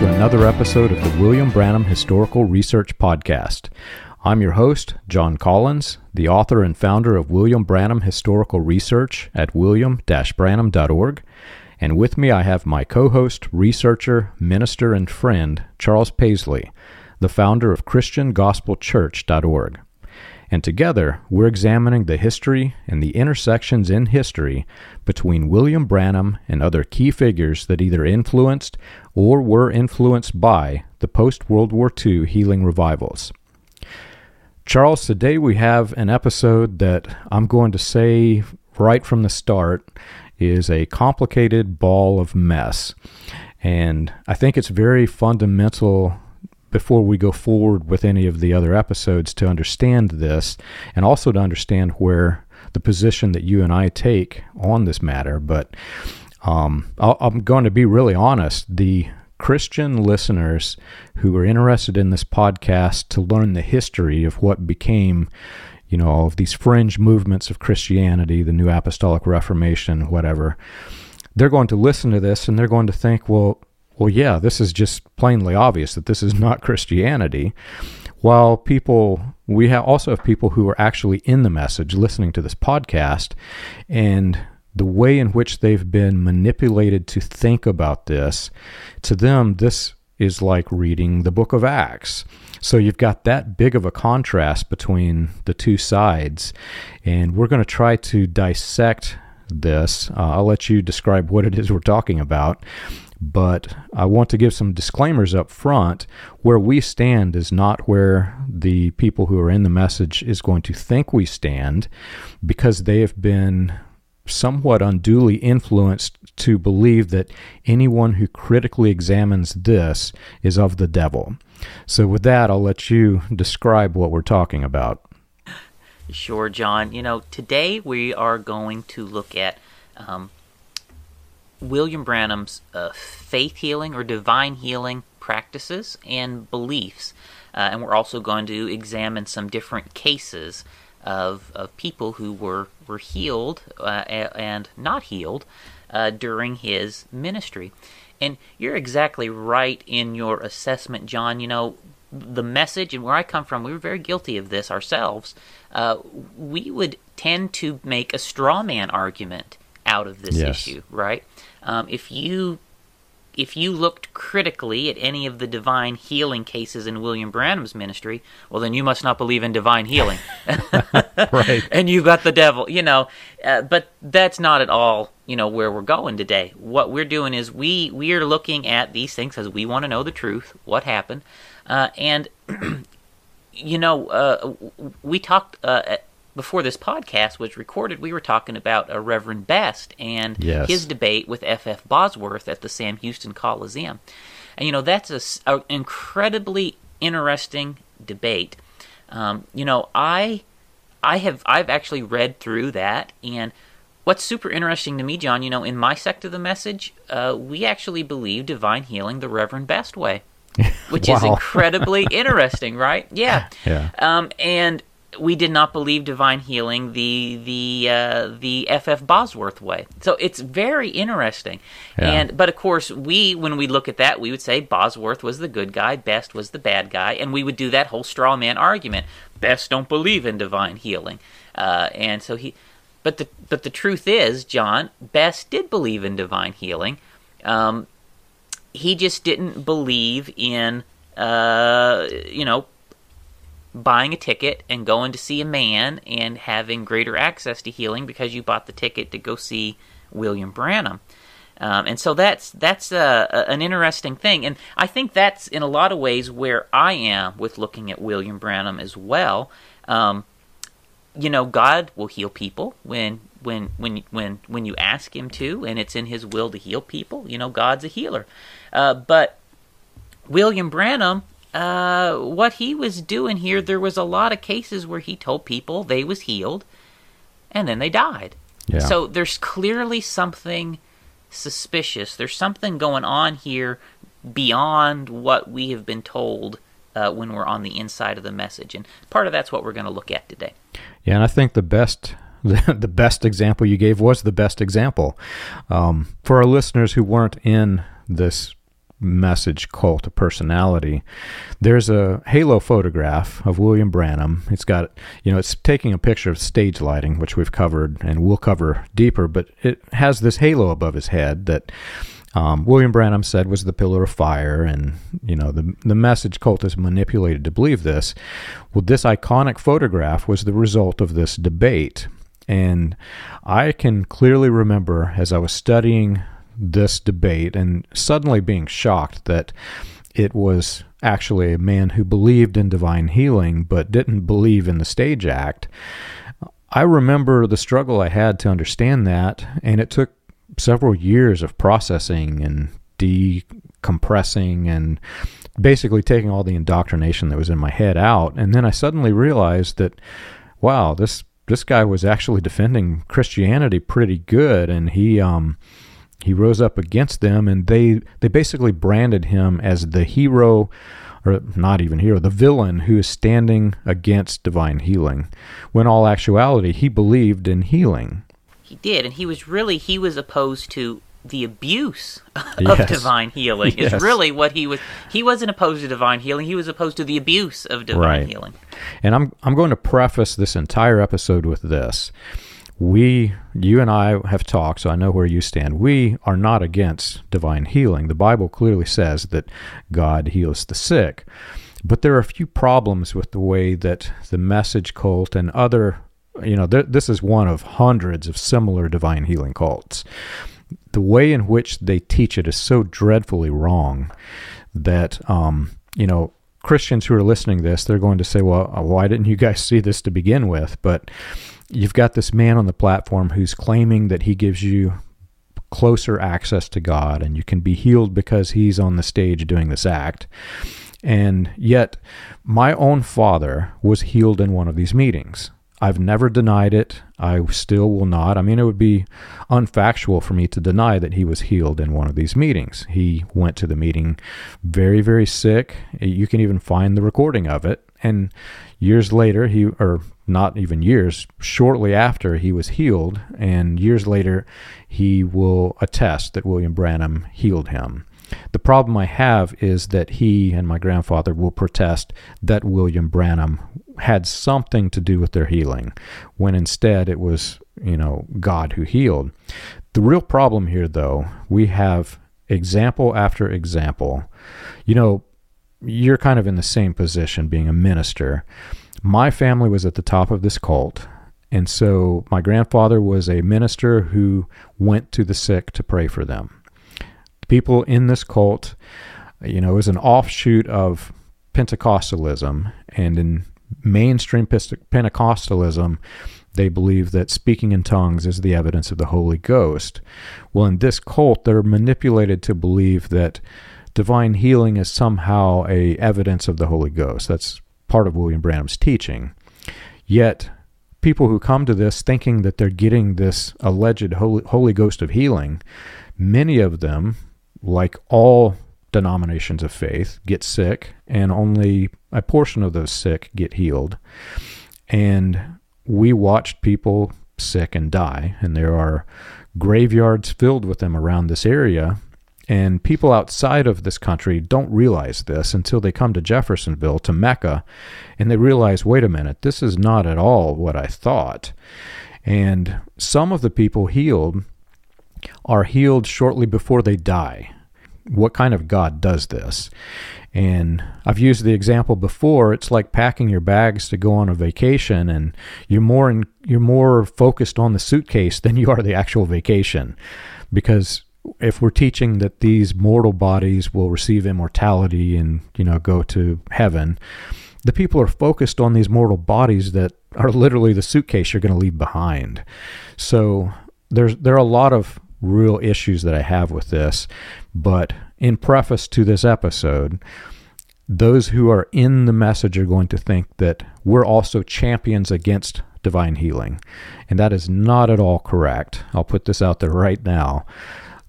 to another episode of the William Branham Historical Research Podcast. I'm your host, John Collins, the author and founder of William Branham Historical Research at william-branham.org, and with me I have my co-host, researcher, minister, and friend, Charles Paisley, the founder of ChristianGospelChurch.org. And together, we're examining the history and the intersections in history between William Branham and other key figures that either influenced or were influenced by the post-World War II healing revivals. Charles, today we have an episode that I'm going to say right from the start is a complicated ball of mess. And I think it's very fundamental before we go forward with any of the other episodes to understand this and also to understand where the position that you and I take on this matter. But I'm going to be really honest. The Christian listeners who are interested in this podcast to learn the history of what became, you know, all of these fringe movements of Christianity, the New Apostolic Reformation, whatever, they're going to listen to this and they're going to think, well, yeah, this is just plainly obvious that this is not Christianity. While people, we also have people who are actually in the message listening to this podcast, and the way in which they've been manipulated to think about this, to them, this is like reading the book of Acts. So you've got that big of a contrast between the two sides, and we're going to try to dissect this. I'll let you describe what it is we're talking about. But I want to give some disclaimers up front. Where we stand is not where the people who are in the message is going to think we stand, because they have been somewhat unduly influenced to believe that anyone who critically examines this is of the devil. So with that, I'll let you describe what we're talking about. Sure, John. You know, today we are going to look at William Branham's faith healing or divine healing practices and beliefs. And we're also going to examine some different cases of people who were healed and not healed during his ministry. And you're exactly right in your assessment, John. You know, the message, and where I come from, we were very guilty of this ourselves. We would tend to make a straw man argument out of this issue, right? If you looked critically at any of the divine healing cases in William Branham's ministry, well, then you must not believe in divine healing. Right. And you've got the devil, you know. But that's not at all, you know, where we're going today. What we're doing is we are looking at these things because we want to know the truth, what happened. And, you know, we talked before this podcast was recorded, we were talking about Reverend Best and his debate with F.F. Bosworth at the Sam Houston Coliseum. And, you know, that's an incredibly interesting debate. You know, I've actually read through that, and what's super interesting to me, John, you know, in my sect of the message, we actually believe divine healing the Reverend Best way, which is incredibly interesting, right? Yeah. And we did not believe divine healing the F.F. Bosworth way. So it's very interesting. Yeah. But of course, when we look at that, we would say Bosworth was the good guy, Best was the bad guy, and we would do that whole straw man argument. Best don't believe in divine healing. And so but the truth is, John, Best did believe in divine healing. He just didn't believe in buying a ticket and going to see a man and having greater access to healing because you bought the ticket to go see William Branham. And so that's an interesting thing. And I think that's, in a lot of ways, where I am with looking at William Branham as well. You know, God will heal people when you ask Him to, and it's in His will to heal people. You know, God's a healer. But William Branham, what he was doing here, there was a lot of cases where he told people they was healed, and then they died. Yeah. So there's clearly something suspicious. There's something going on here beyond what we have been told when we're on the inside of the message. And part of that's what we're going to look at today. Yeah, and I think the best example you gave was the best example. For our listeners who weren't in this message cult, a personality. There's a halo photograph of William Branham. It's got, you know, it's taking a picture of stage lighting, which we've covered and we'll cover deeper, but it has this halo above his head that William Branham said was the pillar of fire, and, you know, the message cult is manipulated to believe this. Well, this iconic photograph was the result of this debate, and I can clearly remember as I was studying this debate and suddenly being shocked that it was actually a man who believed in divine healing but didn't believe in the stage act. I remember the struggle I had to understand that, and it took several years of processing and decompressing and basically taking all the indoctrination that was in my head out. And then I suddenly realized that, wow, this guy was actually defending Christianity pretty good, and he rose up against them, and they basically branded him as the hero, or not even hero, the villain who is standing against divine healing, when all actuality, he believed in healing. He did, and he was opposed to the abuse of divine healing. Yes. Is really what he wasn't opposed to divine healing, he was opposed to the abuse of divine healing. And I'm going to preface this entire episode with this. You and I have talked, so I know where you stand. We are not against divine healing. The Bible clearly says that God heals the sick. But there are a few problems with the way that the message cult and other, you know, this is one of hundreds of similar divine healing cults. The way in which they teach it is so dreadfully wrong that, you know, Christians who are listening to this, they're going to say, well, why didn't you guys see this to begin with? But you've got this man on the platform who's claiming that he gives you closer access to God and you can be healed because he's on the stage doing this act. And yet, my own father was healed in one of these meetings. I've never denied it. I still will not. I mean, it would be unfactual for me to deny that he was healed in one of these meetings. He went to the meeting very, very sick. You can even find the recording of it. And years later, shortly after he was healed, and years later, he will attest that William Branham healed him. The problem I have is that he and my grandfather will protest that William Branham had something to do with their healing, when instead it was, you know, God who healed. The real problem here, though, we have example after example. You know, you're kind of in the same position being a minister. My family was at the top of this cult, and so my grandfather was a minister who went to the sick to pray for them. People in this cult, you know, is an offshoot of Pentecostalism, and in mainstream Pentecostalism, they believe that speaking in tongues is the evidence of the Holy Ghost. Well, in this cult, they're manipulated to believe that divine healing is somehow a evidence of the Holy Ghost. That's part of William Branham's teaching. Yet, people who come to this thinking that they're getting this alleged Holy Ghost of healing, many of them, like all denominations of faith, get sick, and only a portion of those sick get healed. And we watched people sick and die, and there are graveyards filled with them around this area, and people outside of this country don't realize this until they come to Jeffersonville, to Mecca, and they realize, wait a minute, this is not at all what I thought. And some of the people healed are healed shortly before they die. What kind of God does this? And I've used the example before. It's like packing your bags to go on a vacation, and you're more focused on the suitcase than you are the actual vacation. Because if we're teaching that these mortal bodies will receive immortality and, you know, go to heaven, the people are focused on these mortal bodies that are literally the suitcase you're going to leave behind. So there are a lot of real issues that I have with this, but in preface to this episode, those who are in the message are going to think that we're also champions against divine healing, and that is not at all correct. I'll put this out there right now.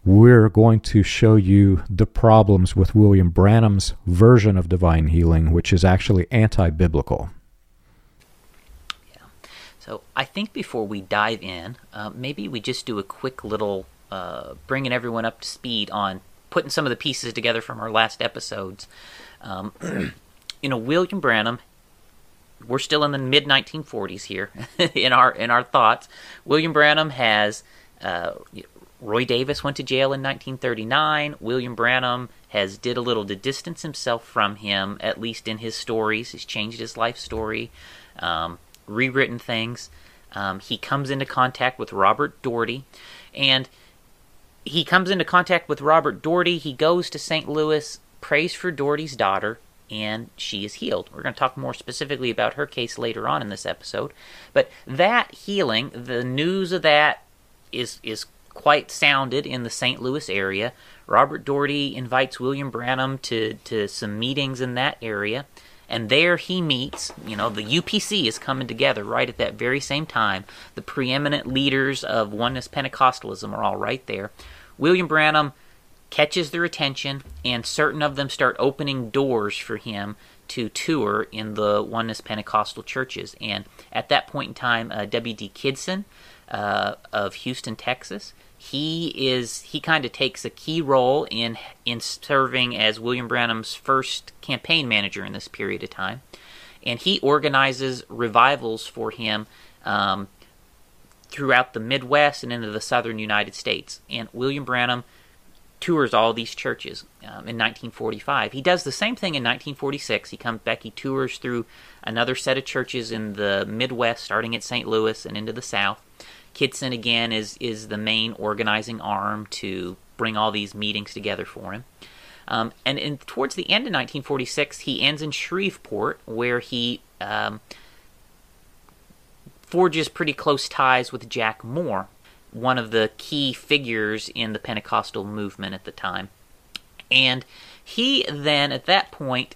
We're going to show you the problems with William Branham's version of divine healing, which is actually anti-biblical. So I think before we dive in, maybe we just do a quick little bringing everyone up to speed on putting some of the pieces together from our last episodes. You know, William Branham, we're still in the mid-1940s here in our thoughts. William Branham has... Roy Davis went to jail in 1939. William Branham has did a little to distance himself from him, at least in his stories. He's changed his life story, rewritten things. He comes into contact with Robert Daugherty. And he comes into contact with Robert Daugherty. He goes to St. Louis, prays for Daugherty's daughter, and she is healed. We're going to talk more specifically about her case later on in this episode. But that healing, the news of that is quite sounded in the St. Louis area. Robert Daugherty invites William Branham to some meetings in that area, and there he meets, you know, the UPC is coming together right at that very same time. The preeminent leaders of Oneness Pentecostalism are all right there. William Branham catches their attention, and certain of them start opening doors for him to tour in the Oneness Pentecostal churches. And at that point in time, W.D. Kidson, of Houston, Texas, he kind of takes a key role in serving as William Branham's first campaign manager in this period of time, and he organizes revivals for him throughout the Midwest and into the southern United States. And William Branham tours all these churches in 1945. He does the same thing in 1946. He comes back, he tours through another set of churches in the Midwest, starting at St. Louis and into the South. Kidson, again, is the main organizing arm to bring all these meetings together for him. And towards the end of 1946, he ends in Shreveport, where he forges pretty close ties with Jack Moore, one of the key figures in the Pentecostal movement at the time. And he then, at that point,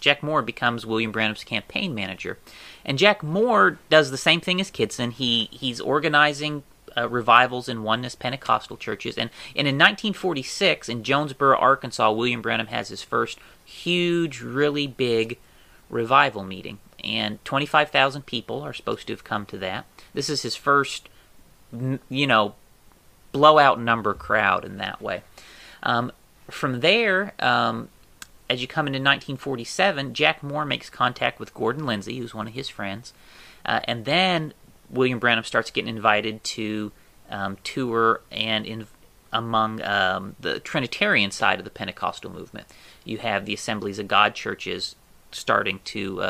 Jack Moore becomes William Branham's campaign manager. And Jack Moore does the same thing as Kidson. He's organizing revivals in Oneness Pentecostal churches. And in 1946, in Jonesboro, Arkansas, William Branham has his first huge, really big revival meeting. And 25,000 people are supposed to have come to that. This is his first, you know, blowout number crowd in that way. From there... as you come into 1947, Jack Moore makes contact with Gordon Lindsay, who's one of his friends, and then William Branham starts getting invited to tour and among the Trinitarian side of the Pentecostal movement. You have the Assemblies of God churches starting to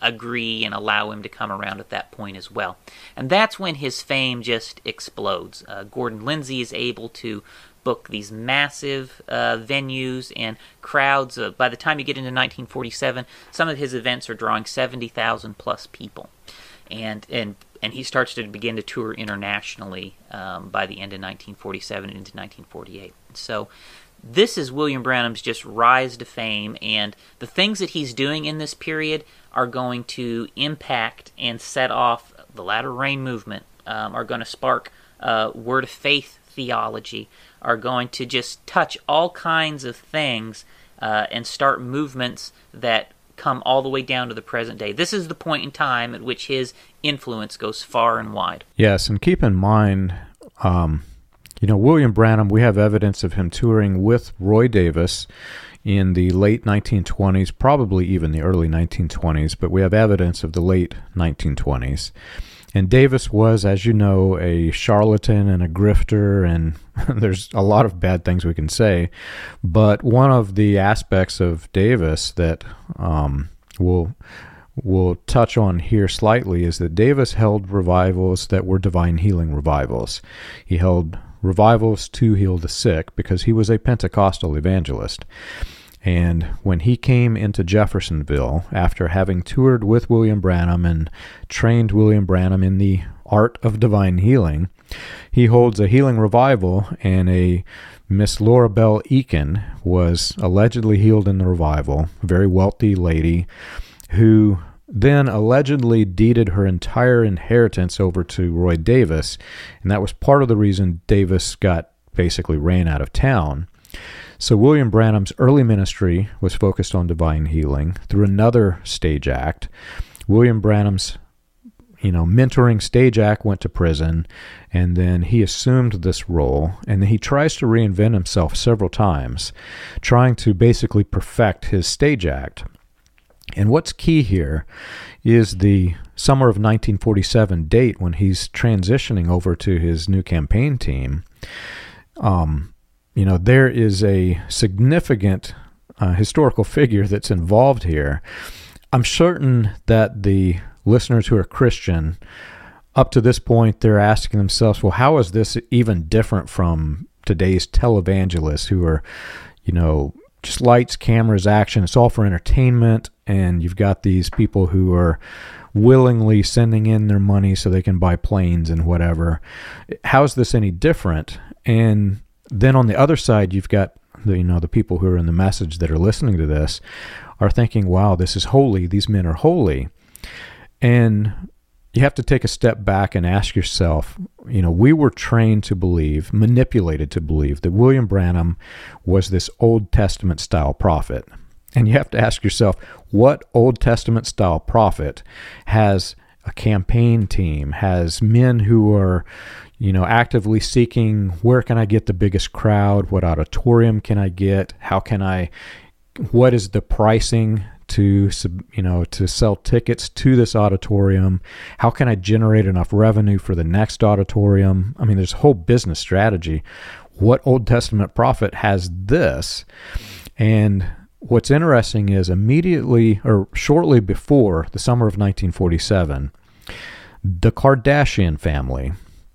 agree and allow him to come around at that point as well. And that's when his fame just explodes. Gordon Lindsay is able to book these massive venues and crowds. By the time you get into 1947, some of his events are drawing 70,000 plus people, and he starts to begin to tour internationally by the end of 1947 and into 1948. So this is William Branham's just rise to fame, and the things that he's doing in this period are going to impact and set off the latter rain movement, are going to spark Word of Faith theology, are going to just touch all kinds of things and start movements that come all the way down to the present day. This is the point in time at which his influence goes far and wide. Yes, and keep in mind, you know, William Branham, we have evidence of him touring with Roy Davis in the late 1920s, probably even the early 1920s, but we have evidence of the late 1920s. And Davis was, as you know, a charlatan and a grifter, and there's a lot of bad things we can say. But one of the aspects of Davis that we'll touch on here slightly is that Davis held revivals that were divine healing revivals. He held revivals to heal the sick because he was a Pentecostal evangelist. And when he came into Jeffersonville, after having toured with William Branham and trained William Branham in the art of divine healing, he holds a healing revival, and a Miss Laura Bell Eakin was allegedly healed in the revival, a very wealthy lady, who then allegedly deeded her entire inheritance over to Roy Davis, and that was part of the reason Davis got basically ran out of town. So William Branham's early ministry was focused on divine healing through another stage act. William Branham's mentoring Stajak, went to prison, and then he assumed this role, and he tries to reinvent himself several times, trying to basically perfect his stage act. And what's key here is the summer of 1947 date when he's transitioning over to his new campaign team. There is a significant historical figure that's involved here. I'm certain that the listeners who are Christian, up to this point, they're asking themselves, well, how is this even different from today's televangelists who are, just lights, cameras, action, it's all for entertainment, and you've got these people who are willingly sending in their money so they can buy planes and whatever. How is this any different? And then on the other side, you've got the people who are in the message that are listening to this are thinking, wow, this is holy. These men are holy. And you have to take a step back and ask yourself, we were trained to believe, manipulated to believe, that William Branham was this Old Testament style prophet. And you have to ask yourself, what Old Testament style prophet has a campaign team, has men who are, actively seeking, where can I get the biggest crowd? What auditorium can I get? What is the pricing to sell tickets to this auditorium? How can I generate enough revenue for the next auditorium? I mean, there's a whole business strategy. What Old Testament prophet has this? And what's interesting is immediately or shortly before the summer of 1947, the Kardashian family,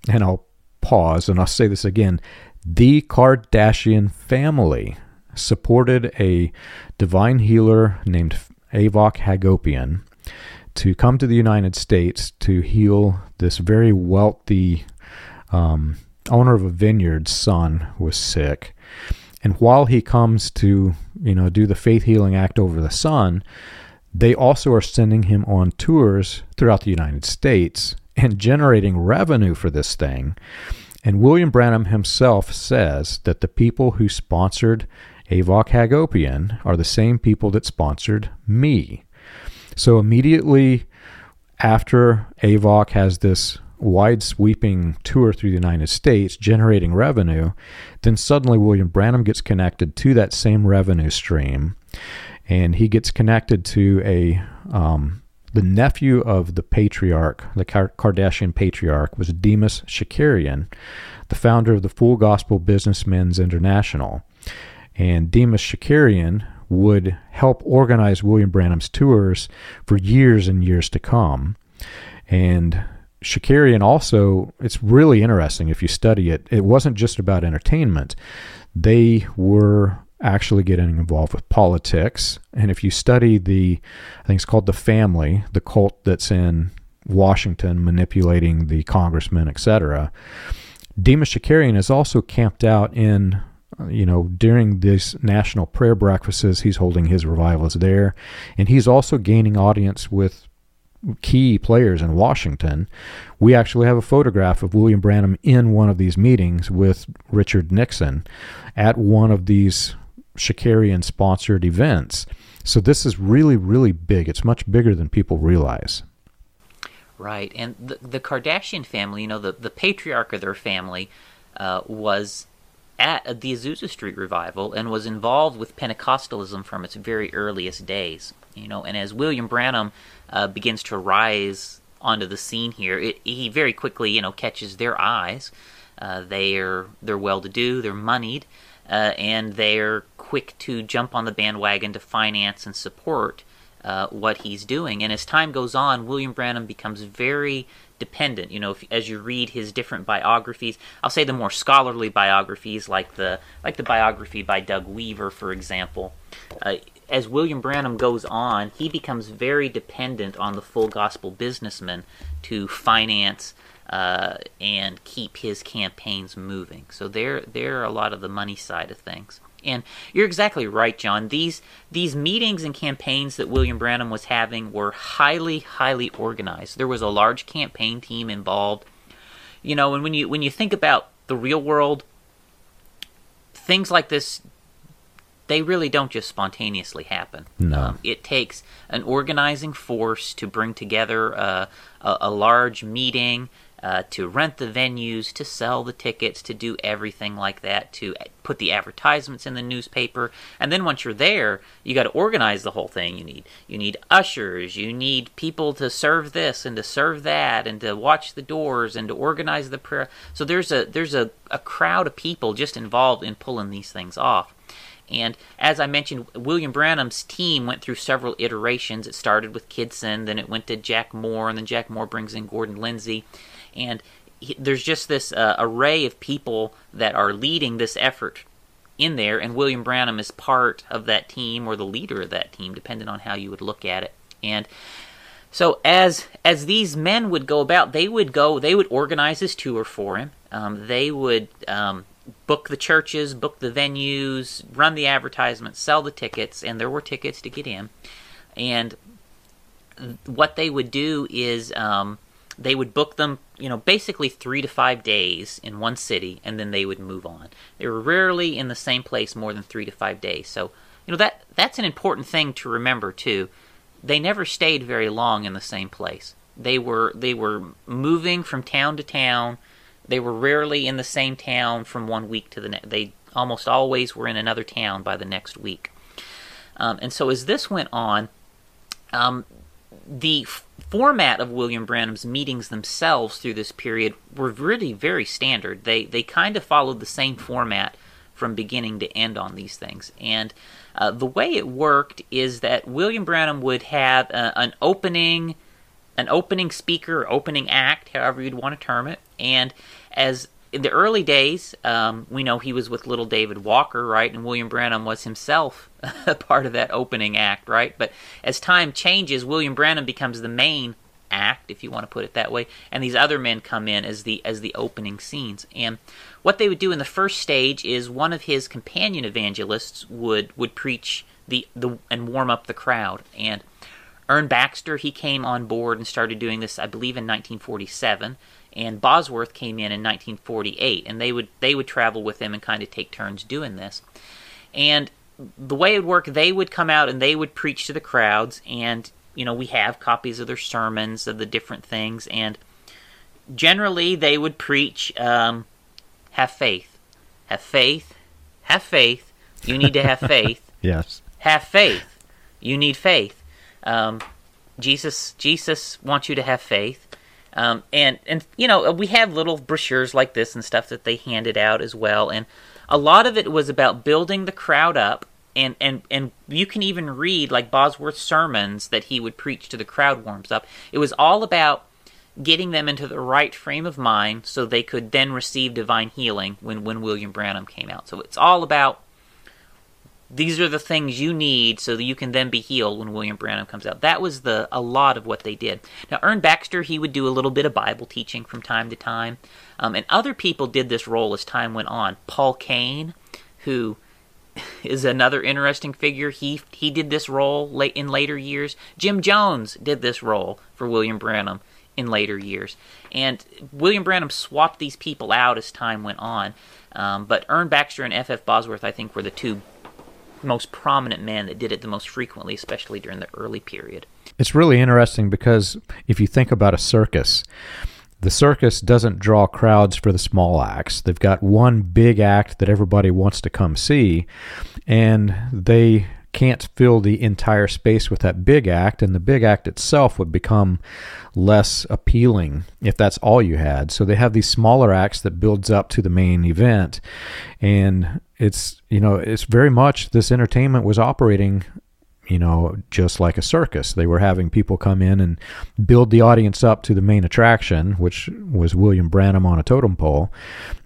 and I'll pause and I'll say this again, the Kardashian family supported a divine healer named Avak Hagopian to come to the United States to heal this very wealthy owner of a vineyard's son was sick. And while he comes to, do the faith healing act over the son, they also are sending him on tours throughout the United States and generating revenue for this thing. And William Branham himself says that the people who sponsored Avak Hagopian are the same people that sponsored me. So immediately after Avak has this wide sweeping tour through the United States generating revenue, then suddenly William Branham gets connected to that same revenue stream, and he gets connected to the nephew of the patriarch, the Kardashian patriarch, was Demos Shakarian, the founder of the Full Gospel Businessmen's International. And Demos Shakarian would help organize William Branham's tours for years and years to come. And Shakarian also, it's really interesting if you study it, it wasn't just about entertainment. They were actually getting involved with politics. And if you study I think it's called The Family, the cult that's in Washington manipulating the congressmen, etc. Demos Shakarian is also camped out in, during these national prayer breakfasts, he's holding his revivals there. And he's also gaining audience with key players in Washington. We actually have a photograph of William Branham in one of these meetings with Richard Nixon at one of these Shakarian-sponsored events. So this is really, really big. It's much bigger than people realize. Right, and the Kardashian family, the patriarch of their family was at the Azusa Street Revival and was involved with Pentecostalism from its very earliest days. And as William Branham begins to rise onto the scene here, he very quickly, catches their eyes. They're well-to-do, they're moneyed, and they're quick to jump on the bandwagon to finance and support what he's doing. And as time goes on, William Branham becomes very dependent. As you read his different biographies, I'll say the more scholarly biographies, like the biography by Doug Weaver, for example. As William Branham goes on, he becomes very dependent on the Full Gospel Businessman to finance and keep his campaigns moving. So there are a lot of the money side of things. And you're exactly right, John. These meetings and campaigns that William Branham was having were highly, highly organized. There was a large campaign team involved. And when you think about the real world, things like this They really don't just spontaneously happen. No. It takes an organizing force to bring together a large meeting, to rent the venues, to sell the tickets, to do everything like that, to put the advertisements in the newspaper. And then once you're there, you got to organize the whole thing. You need ushers, you need people to serve this and to serve that and to watch the doors and to organize the prayer. So there's a crowd of people just involved in pulling these things off. And as I mentioned, William Branham's team went through several iterations. It started with Kidson, then it went to Jack Moore, and then Jack Moore brings in Gordon Lindsay. And there's just this array of people that are leading this effort in there, and William Branham is part of that team or the leader of that team, depending on how you would look at it. And so as these men would go about, they would organize this tour for him. They would... book the churches, book the venues, run the advertisements, sell the tickets, and there were tickets to get in. And what they would do is they would book them, basically 3 to 5 days in one city, and then they would move on. They were rarely in the same place more than 3 to 5 days. So, that's an important thing to remember, too. They never stayed very long in the same place. They were moving from town to town. They were rarely in the same town from one week to the next. They almost always were in another town by the next week. And so as this went on, the format of William Branham's meetings themselves through this period were really very standard. They kind of followed the same format from beginning to end on these things. And the way it worked is that William Branham would have an opening speaker, opening act, however you'd want to term it. And as in the early days, we know he was with little David Walker, right? And William Branham was himself a part of that opening act, right? But as time changes, William Branham becomes the main act, if you want to put it that way. And these other men come in as the opening scenes. And what they would do in the first stage is one of his companion evangelists would preach the and warm up the crowd. And Ern Baxter, he came on board and started doing this, I believe, in 1947, and Bosworth came in 1948, and they would travel with him and kind of take turns doing this. And the way it would work, they would come out and they would preach to the crowds, and we have copies of their sermons of the different things, and generally they would preach, have faith, have faith, have faith. You need to have faith. Yes. Have faith. You need faith. Jesus wants you to have faith, and we have little brochures like this and stuff that they handed out as well, and a lot of it was about building the crowd up, and you can even read like Bosworth's sermons that he would preach to the crowd warms up. It was all about getting them into the right frame of mind so they could then receive divine healing when William Branham came out. So it's all about, these are the things you need so that you can then be healed when William Branham comes out. That was a lot of what they did. Now, Ern Baxter, he would do a little bit of Bible teaching from time to time. And other people did this role as time went on. Paul Kane, who is another interesting figure, he did this role in later years. Jim Jones did this role for William Branham in later years. And William Branham swapped these people out as time went on. But Ern Baxter and F.F. Bosworth, I think, were the two most prominent men that did it the most frequently, especially during the early period. It's really interesting because if you think about a circus, the circus doesn't draw crowds for the small acts. They've got one big act that everybody wants to come see, and they can't fill the entire space with that big act, and the big act itself would become less appealing if that's all you had. So they have these smaller acts that builds up to the main event, and it's very much this entertainment was operating, just like a circus. They were having people come in and build the audience up to the main attraction, which was William Branham on a totem pole.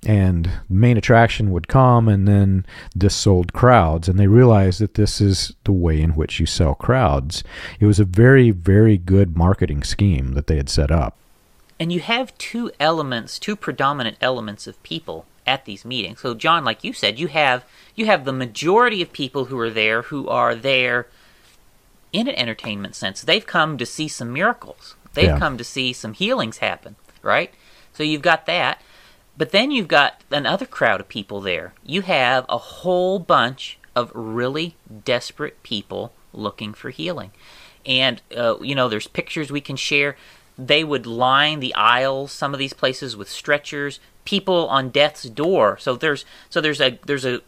And the main attraction would come, and then this sold crowds. And they realized that this is the way in which you sell crowds. It was a very, very good marketing scheme that they had set up. And you have two predominant elements of people at these meetings. So, John, like you said, you have the majority of people who are there in an entertainment sense. They've come to see some miracles. They've come to see some healings happen, right? So you've got that. But then you've got another crowd of people there. You have a whole bunch of really desperate people looking for healing. And, you know, there's pictures we can share. They would line the aisles, some of these places, with stretchers, people on death's door. So there's the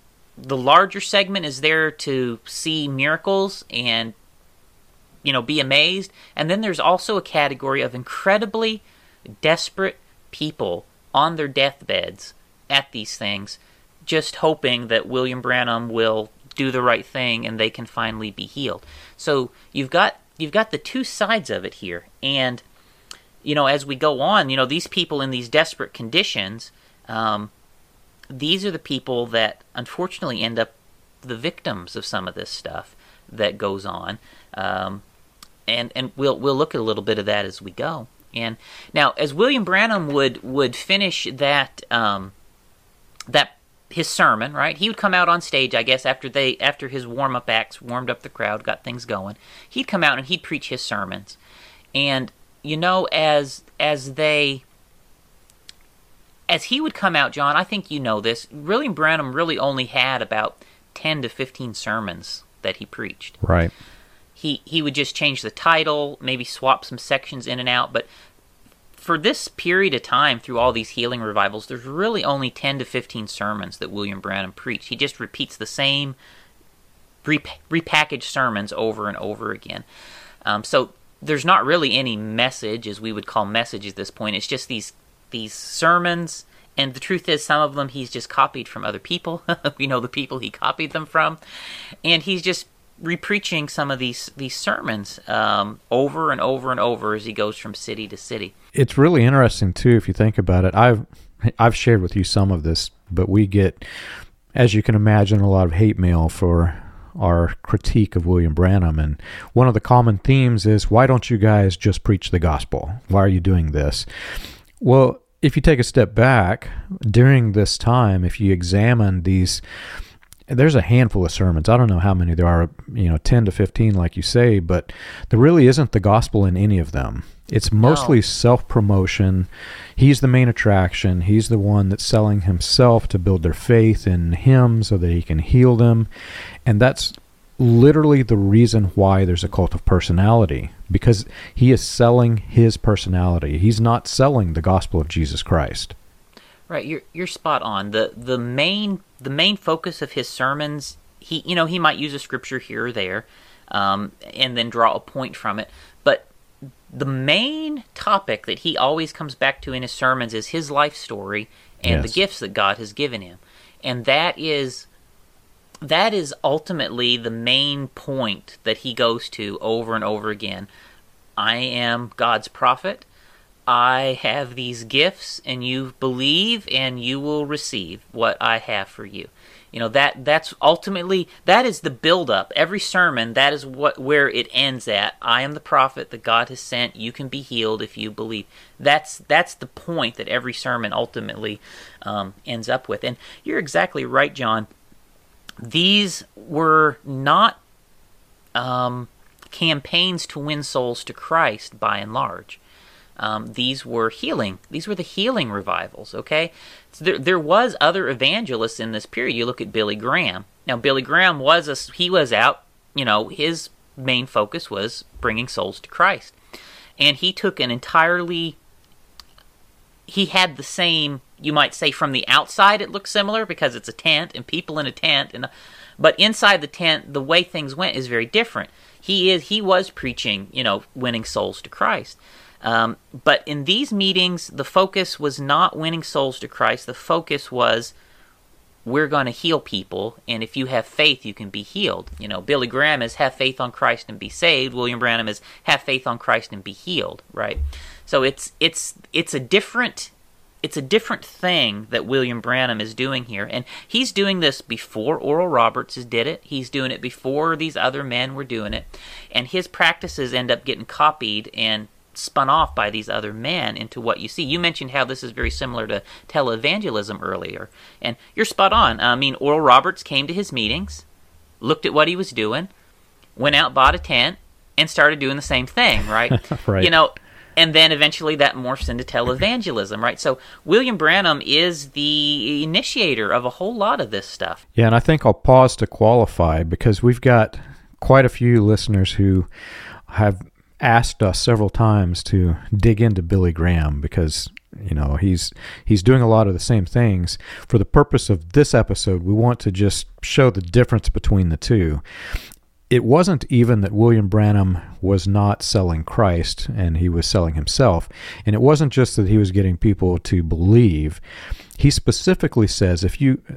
larger segment is there to see miracles and, you know, be amazed. And then there's also a category of incredibly desperate people on their deathbeds at these things, just hoping that William Branham will do the right thing and they can finally be healed. So you've got the two sides of it here. And, you know, as we go on, you know, these people in these desperate conditions, these are the people that unfortunately end up the victims of some of this stuff that goes on. And we'll look at a little bit of that as we go. And now, as William Branham would finish that his sermon, right? He would come out on stage, I guess, after his warm-up acts, warmed up the crowd, got things going. He'd come out and he'd preach his sermons. And, you know, as he would come out, John, I think you know this, William Branham really only had about 10 to 15 sermons that he preached. Right. He would just change the title, maybe swap some sections in and out, but for this period of time through all these healing revivals, there's really only 10 to 15 sermons that William Branham preached. He just repeats the same repackaged sermons over and over again. So there's not really any message, as we would call message at this point. It's just these sermons, and the truth is some of them he's just copied from other people. We know the people he copied them from, and he's just repreaching some of these sermons over and over and over as he goes from city to city. It's really interesting too, if you think about it. I've shared with you some of this, but we get, as you can imagine, a lot of hate mail for our critique of William Branham, and one of the common themes is, why don't you guys just preach the gospel? Why are you doing this? Well, if you take a step back, during this time, if you examine these, there's a handful of sermons. I don't know how many there are, you know, 10 to 15, like you say, but there really isn't the gospel in any of them. It's mostly self-promotion. He's the main attraction. He's the one that's selling himself to build their faith in him so that he can heal them. And that's literally the reason why there's a cult of personality, because he is selling his personality. He's not selling the gospel of Jesus Christ. Right, you're spot on. The main focus of his sermons, he might use a scripture here or there, and then draw a point from it. But the main topic that he always comes back to in his sermons is his life story and the gifts that God has given him, and that is ultimately the main point that he goes to over and over again. I am God's prophet. I have these gifts, and you believe, and you will receive what I have for you. You know, that's ultimately, that is the buildup. Every sermon, that is where it ends at. I am the prophet that God has sent. You can be healed if you believe. That's the point that every sermon ultimately ends up with. And you're exactly right, John. These were not campaigns to win souls to Christ, by and large. These were healing. These were the healing revivals, okay? So there was other evangelists in this period. You look at Billy Graham. Now, Billy Graham was out, you know, his main focus was bringing souls to Christ. And he took he had the same, you might say from the outside it looks similar because it's a tent and people in a tent, but inside the tent, the way things went is very different. He was preaching, you know, winning souls to Christ. But in these meetings, the focus was not winning souls to Christ. The focus was, we're going to heal people, and if you have faith, you can be healed. You know, Billy Graham is have faith on Christ and be saved. William Branham is have faith on Christ and be healed. Right. So it's a different thing that William Branham is doing here, and he's doing this before Oral Roberts did it. He's doing it before these other men were doing it, and his practices end up getting copied and spun off by these other men into what you see. You mentioned how this is very similar to televangelism earlier, and you're spot on. I mean, Oral Roberts came to his meetings, looked at what he was doing, went out, bought a tent, and started doing the same thing, right? Right. You know, And then eventually that morphs into televangelism, right? So William Branham is the initiator of a whole lot of this stuff. Yeah, and I think I'll pause to qualify because we've got quite a few listeners who have asked us several times to dig into Billy Graham because, you know, he's doing a lot of the same things. For the purpose of this episode, we want to just show the difference between the two. It wasn't even that William Branham was not selling Christ and he was selling himself. And it wasn't just that he was getting people to believe. He specifically says,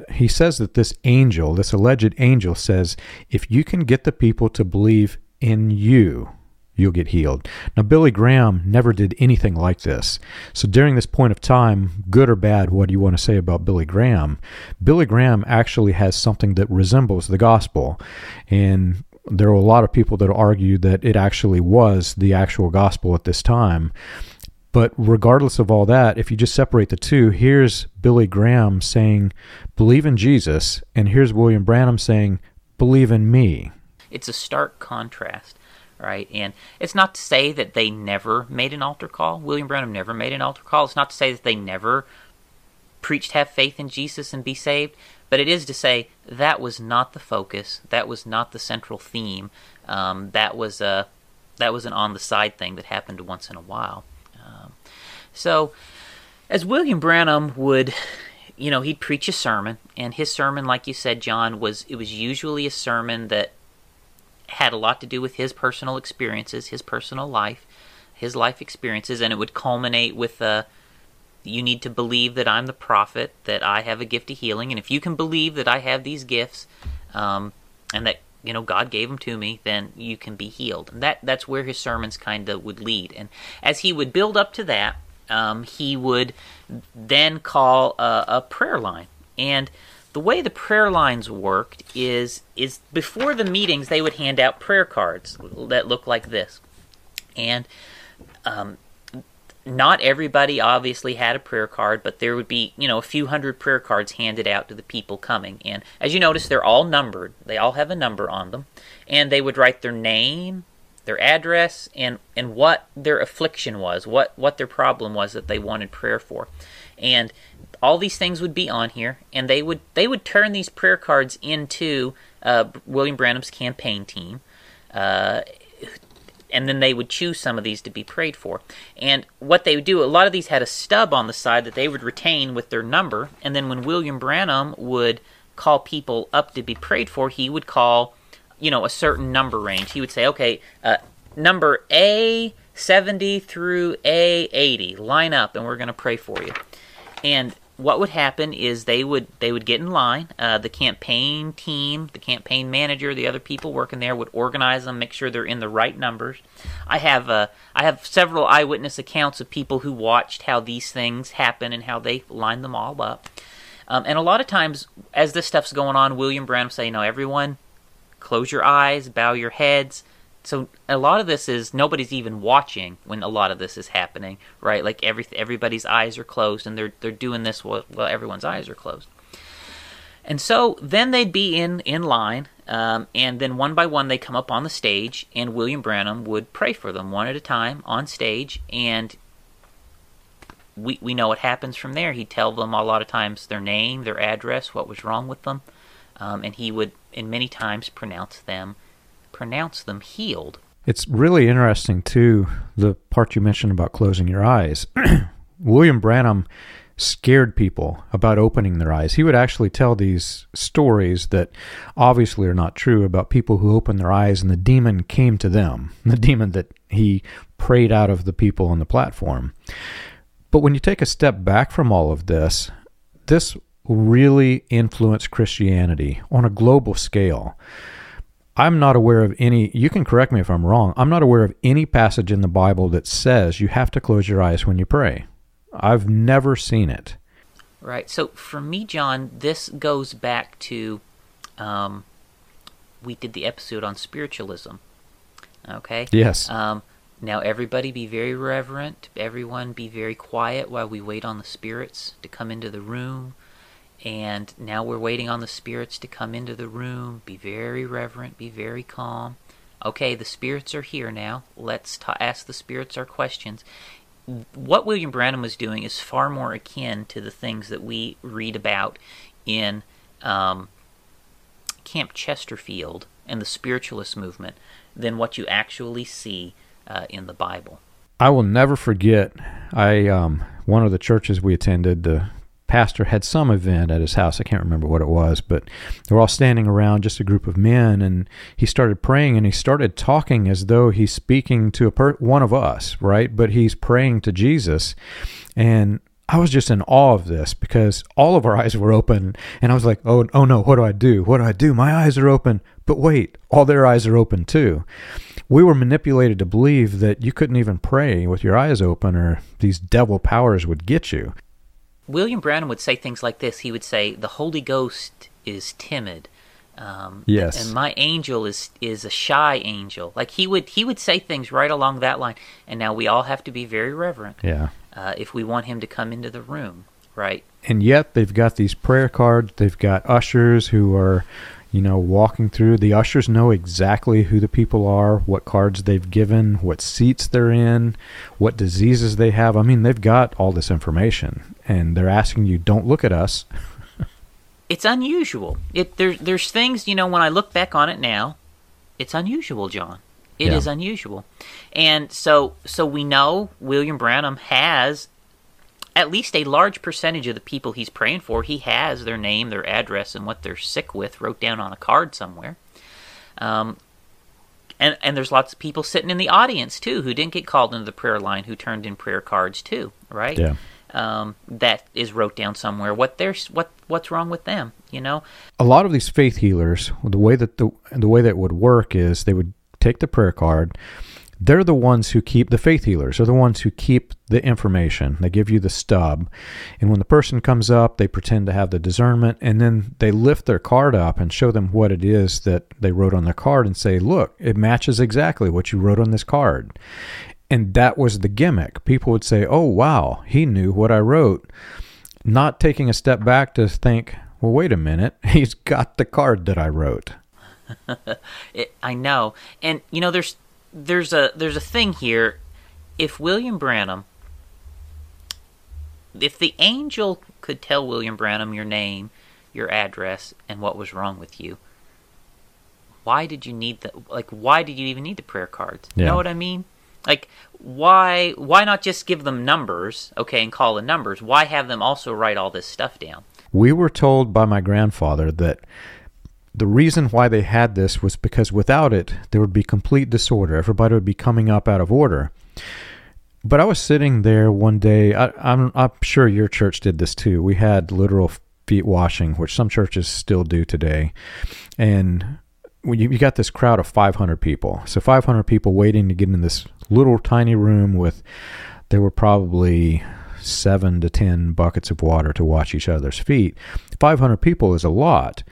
he says that this angel, this alleged angel says, if you can get the people to believe in you, you'll get healed. Now, Billy Graham never did anything like this. So during this point of time, good or bad, what do you want to say about Billy Graham? Billy Graham actually has something that resembles the gospel. And there are a lot of people that argue that it actually was the actual gospel at this time. But regardless of all that, if you just separate the two, here's Billy Graham saying, believe in Jesus, and here's William Branham saying, believe in me. It's a stark contrast. Right, and it's not to say that they never made an altar call. William Branham never made an altar call. It's not to say that they never preached, have faith in Jesus and be saved, but it is to say that was not the focus. That was not the central theme. That was an on-the-side thing that happened once in a while. So, as William Branham would, you know, he'd preach a sermon, and his sermon, like you said, John, was usually a sermon that had a lot to do with his personal experiences, his personal life, his life experiences, and it would culminate with you need to believe that I'm the prophet, that I have a gift of healing, and if you can believe that I have these gifts, and that, you know, God gave them to me, then you can be healed. And that's where his sermons kind of would lead. And as he would build up to that, he would then call a prayer line. And the way the prayer lines worked is before the meetings, they would hand out prayer cards that look like this. And not everybody obviously had a prayer card, but there would be, you know, a few hundred prayer cards handed out to the people coming. And as you notice, they're all numbered. They all have a number on them. And they would write their name, their address, and what their affliction was, what their problem was that they wanted prayer for. And all these things would be on here, and they would turn these prayer cards into William Branham's campaign team, and then they would choose some of these to be prayed for. And what they would do, a lot of these had a stub on the side that they would retain with their number, and then when William Branham would call people up to be prayed for, he would call, you know, a certain number range. He would say, okay, number A70 through A80, line up, and we're going to pray for you. And what would happen is they would get in line. The campaign team, the campaign manager, the other people working there would organize them, make sure they're in the right numbers. I have several eyewitness accounts of people who watched how these things happen and how they lined them all up. And a lot of times, as this stuff's going on, William Branham say, "No, everyone, close your eyes, bow your heads." So a lot of this is nobody's even watching when a lot of this is happening, right? Like everybody's eyes are closed, and they're doing this while everyone's eyes are closed. And so then they'd be in line, and then one by one they come up on the stage, and William Branham would pray for them one at a time on stage, and we know what happens from there. He'd tell them a lot of times their name, their address, what was wrong with them, and he would, in many times, pronounce them healed. It's really interesting, too, the part you mentioned about closing your eyes. William Branham scared people about opening their eyes. He would actually tell these stories that obviously are not true about people who opened their eyes and the demon came to them, the demon that he prayed out of the people on the platform. But when you take a step back from all of this, this really influenced Christianity on a global scale. I'm not aware of any, you can correct me if I'm wrong, I'm not aware of any passage in the Bible that says you have to close your eyes when you pray. I've never seen it. Right. So for me, John, this goes back to, we did the episode on spiritualism. Okay? Yes. Now everybody be very reverent. Everyone be very quiet while we wait on the spirits to come into the room. And now we're waiting on the spirits to come into the room. Be very reverent. Be very calm. Okay, the spirits are here now. Let's ask the spirits our questions. What William Branham was doing is far more akin to the things that we read about in Camp Chesterfield and the spiritualist movement than what you actually see in the Bible. I will never forget, one of the churches we attended, the pastor had some event at his house. I can't remember what it was, but they were all standing around, just a group of men, and he started praying, and he started talking as though he's speaking to one of us, right? But he's praying to Jesus, and I was just in awe of this because all of our eyes were open, and I was like, oh no, what do I do? What do I do? My eyes are open, but wait, all their eyes are open too. We were manipulated to believe that you couldn't even pray with your eyes open or these devil powers would get you. William Branham would say things like this. He would say, the Holy Ghost is timid. Yes. And my angel is a shy angel. Like he would say things right along that line. And now we all have to be very reverent. Yeah. If we want him to come into the room, right? And yet they've got these prayer cards. They've got ushers who are, walking through. The ushers know exactly who the people are, what cards they've given, what seats they're in, what diseases they have. I mean, they've got all this information. And they're asking you, don't look at us. It's unusual. There's things, when I look back on it now, it's unusual, John. It is unusual. And so we know William Branham has at least a large percentage of the people he's praying for. He has their name, their address, and what they're sick with wrote down on a card somewhere. And there's lots of people sitting in the audience, too, who didn't get called into the prayer line, who turned in prayer cards, too, right? Yeah. That is wrote down somewhere. What's wrong with them? A lot of these faith healers, the way that it would work is they would take the prayer card. They're the ones who keep the faith healers. They're the ones who keep the information. They give you the stub, and when the person comes up, they pretend to have the discernment, and then they lift their card up and show them what it is that they wrote on their card, and say, "Look, it matches exactly what you wrote on this card." And that was the gimmick. People would say, oh, wow, he knew what I wrote. Not taking a step back to think, well, wait a minute, he's got the card that I wrote. I know. And, there's a thing here. If William Branham, if the angel could tell William Branham your name, your address, and what was wrong with you, why did you need why did you even need the prayer cards? Yeah. You know what I mean? Like, why not just give them numbers, okay, and call the numbers? Why have them also write all this stuff down? We were told by my grandfather that the reason why they had this was because without it, there would be complete disorder. Everybody would be coming up out of order. But I was sitting there one day. I'm sure your church did this too. We had literal feet washing, which some churches still do today. And you got this crowd of 500 people. So 500 people waiting to get in this little tiny room with, there were probably 7 to 10 buckets of water to wash each other's feet. 500 people is a lot,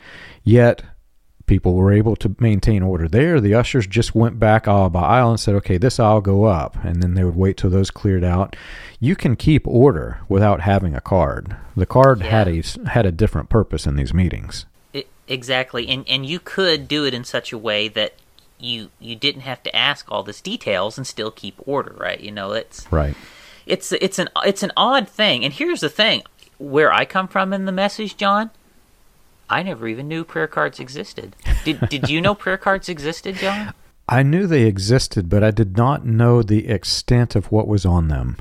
yet people were able to maintain order there. The ushers just went back aisle by aisle and said, okay, this aisle go up, and then they would wait till those cleared out. You can keep order without having a card. The card had a different purpose in these meetings. Exactly, and you could do it in such a way that you didn't have to ask all these details and still keep order, right? It's right. It's an odd thing, and here's the thing: where I come from in the message, John, I never even knew prayer cards existed. Did you know prayer cards existed, John? I knew they existed, but I did not know the extent of what was on them.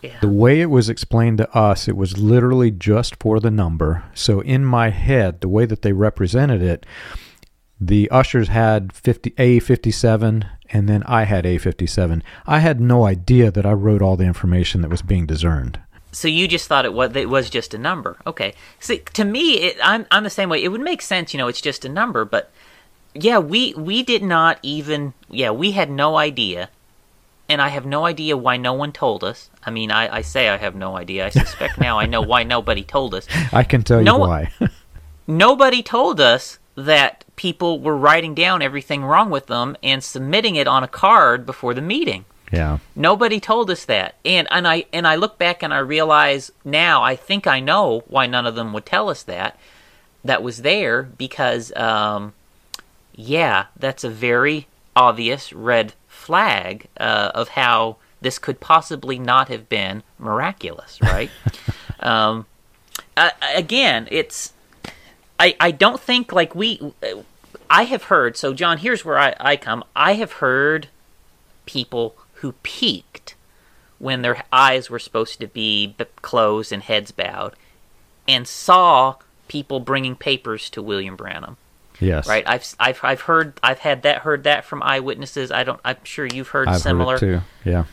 Yeah. The way it was explained to us, it was literally just for the number. So in my head, the way that they represented it, the ushers had A57, and then I had A57. I had no idea that I wrote all the information that was being discerned. So you just thought it was just a number. Okay. See, to me, I'm the same way. It would make sense, it's just a number. But, yeah, we did not even – yeah, we had no idea. And I have no idea why no one told us. I mean, I say I have no idea. I suspect now I know why nobody told us. I can tell you why. Nobody told us that people were writing down everything wrong with them and submitting it on a card before the meeting. Yeah. Nobody told us that. And I look back and I realize now, I think I know why none of them would tell us that. That was there because, that's a very obvious red flag of how this could possibly not have been miraculous, right? Again, it's... I don't think, like, I have heard... So, John, here's where I come. I have heard people who peaked when their eyes were supposed to be closed and heads bowed, and saw people bringing papers to William Branham. Yes. Right. I've heard, I've had that, heard that from eyewitnesses. I'm sure you've heard similar. I've heard it too. Yeah.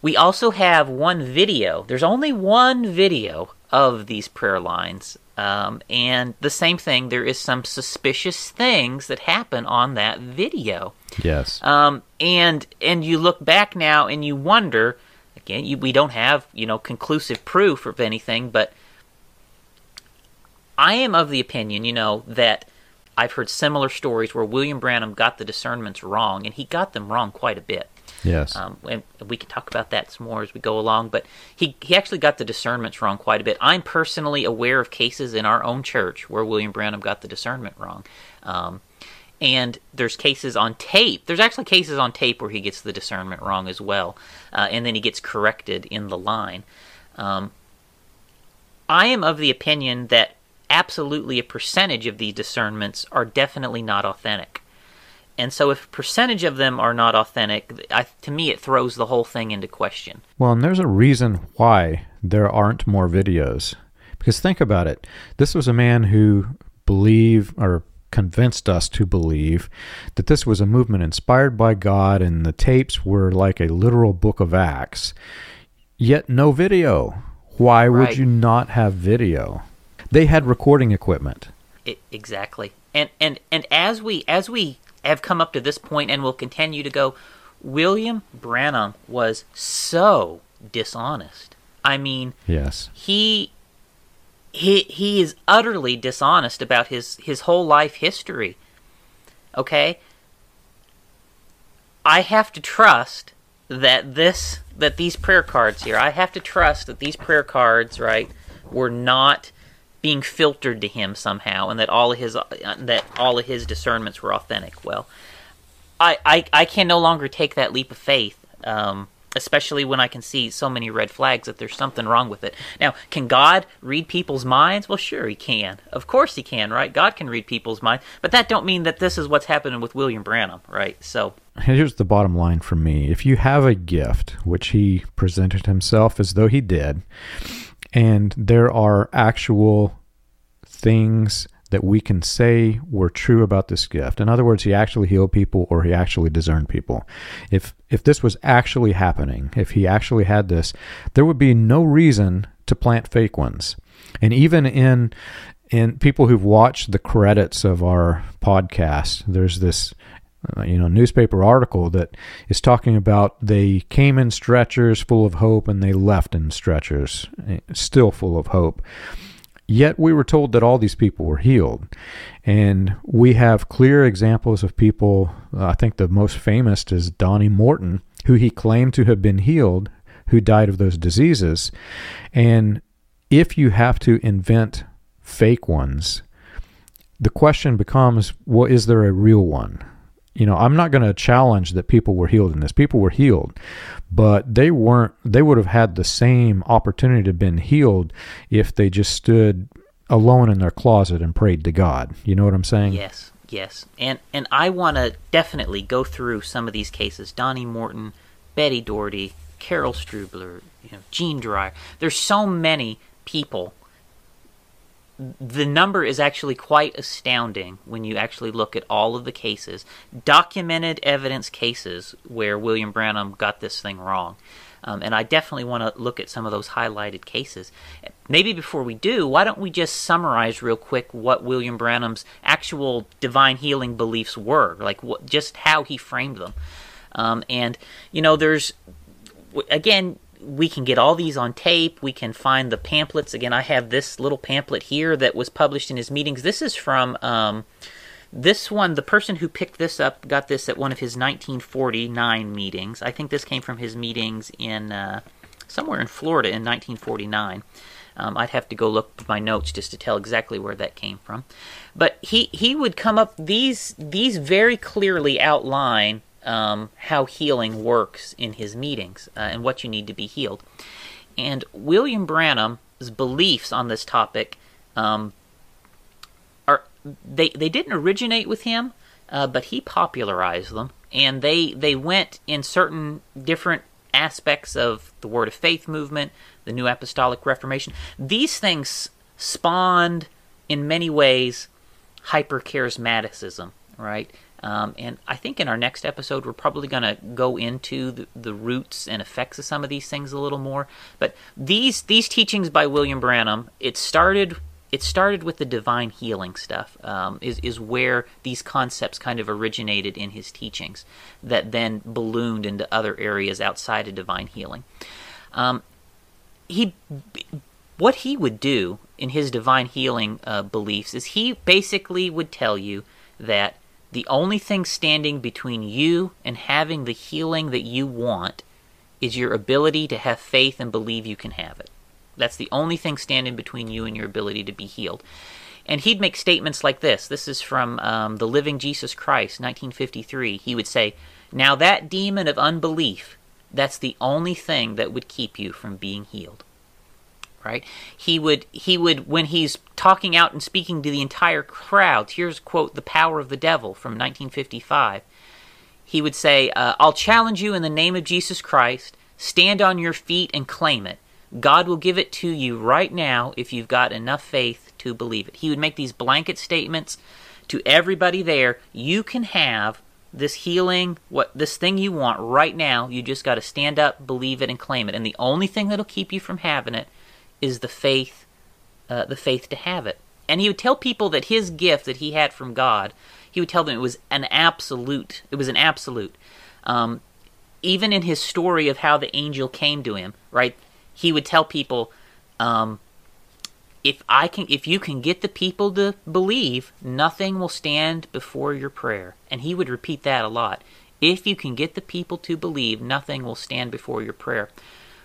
We also have one video. There's only one video of these prayer lines. And the same thing, there is some suspicious things that happen on that video. Yes. And you look back now and you wonder, again, we don't have, conclusive proof of anything, but I am of the opinion, that I've heard similar stories where William Branham got the discernments wrong, and he got them wrong quite a bit. Yes. And we can talk about that some more as we go along, but he actually got the discernments wrong quite a bit. I'm personally aware of cases in our own church where William Branham got the discernment wrong. And there's cases on tape. There's actually cases on tape where he gets the discernment wrong as well, and then he gets corrected in the line. I am of the opinion that absolutely a percentage of these discernments are definitely not authentic. And so if a percentage of them are not authentic, to me it throws the whole thing into question. Well, and there's a reason why there aren't more videos. Because think about it. This was a man who convinced us to believe that this was a movement inspired by God, and the tapes were like a literal book of Acts. Yet no video. Why would you not have video? They had recording equipment. Exactly. And as we have come up to this point and will continue to go, William Branham was so dishonest. I mean, yes. He is utterly dishonest about his whole life history. Okay? I have to trust that these prayer cards here, right, were not being filtered to him somehow, and that all of his discernments were authentic. Well, I can no longer take that leap of faith, especially when I can see so many red flags that there's something wrong with it. Now, can God read people's minds? Well, sure he can. Of course he can, right? God can read people's minds, but that don't mean that this is what's happening with William Branham, right? So here's the bottom line for me. If you have a gift, which he presented himself as though he did, and there are actual things that we can say were true about this gift. In other words, he actually healed people, or he actually discerned people. If this was actually happening, if he actually had this, there would be no reason to plant fake ones. And even in people who've watched the credits of our podcast, there's this newspaper article that is talking about they came in stretchers full of hope and they left in stretchers still full of hope. Yet we were told that all these people were healed. And we have clear examples of people, I think the most famous is Donnie Morton, who he claimed to have been healed, who died of those diseases. And if you have to invent fake ones, the question becomes, well, is there a real one? I'm not going to challenge that people were healed in this. People were healed, but they weren't. They would have had the same opportunity to have been healed if they just stood alone in their closet and prayed to God. You know what I'm saying? Yes, yes. And I want to definitely go through some of these cases. Donnie Morton, Betty Daugherty, Carol Strubler, Jean Dyer. There's so many people. The number is actually quite astounding when you actually look at all of the cases, documented evidence cases where William Branham got this thing wrong. And I definitely want to look at some of those highlighted cases. Maybe before we do, why don't we just summarize real quick what William Branham's actual divine healing beliefs were, like just how he framed them. There's, again, we can get all these on tape. We can find the pamphlets. Again, I have this little pamphlet here that was published in his meetings. This is from this one. The person who picked this up got this at one of his 1949 meetings. I think this came from his meetings in somewhere in Florida in 1949. I'd have to go look at my notes just to tell exactly where that came from. But he would come up, these very clearly outline how healing works in his meetings and what you need to be healed. And William Branham's beliefs on this topic they didn't originate with him, but he popularized them, and they went in certain different aspects of the Word of Faith movement, the New Apostolic Reformation. These things spawned, in many ways, hyper-charismaticism, right? And I think in our next episode, we're probably going to go into the roots and effects of some of these things a little more. But these teachings by William Branham, it started with the divine healing stuff, is where these concepts kind of originated in his teachings that then ballooned into other areas outside of divine healing. What he would do in his divine healing beliefs is he basically would tell you that the only thing standing between you and having the healing that you want is your ability to have faith and believe you can have it. That's the only thing standing between you and your ability to be healed. And he'd make statements like this. This is from The Living Jesus Christ, 1953. He would say, "Now that demon of unbelief, that's the only thing that would keep you from being healed." Right? He would when he's talking out and speaking to the entire crowd, here's, quote, The Power of the Devil from 1955. He would say, "I'll challenge you in the name of Jesus Christ. Stand on your feet and claim it. God will give it to you right now if you've got enough faith to believe it." He would make these blanket statements to everybody there. You can have this healing, this thing you want right now. You just got to stand up, believe it, and claim it. And the only thing that'll keep you from having it is the faith to have it. And he would tell people that his gift that he had from God, he would tell them it was an absolute. Even in his story of how the angel came to him, right? He would tell people, if you can get the people to believe, nothing will stand before your prayer. And he would repeat that a lot. If you can get the people to believe, nothing will stand before your prayer.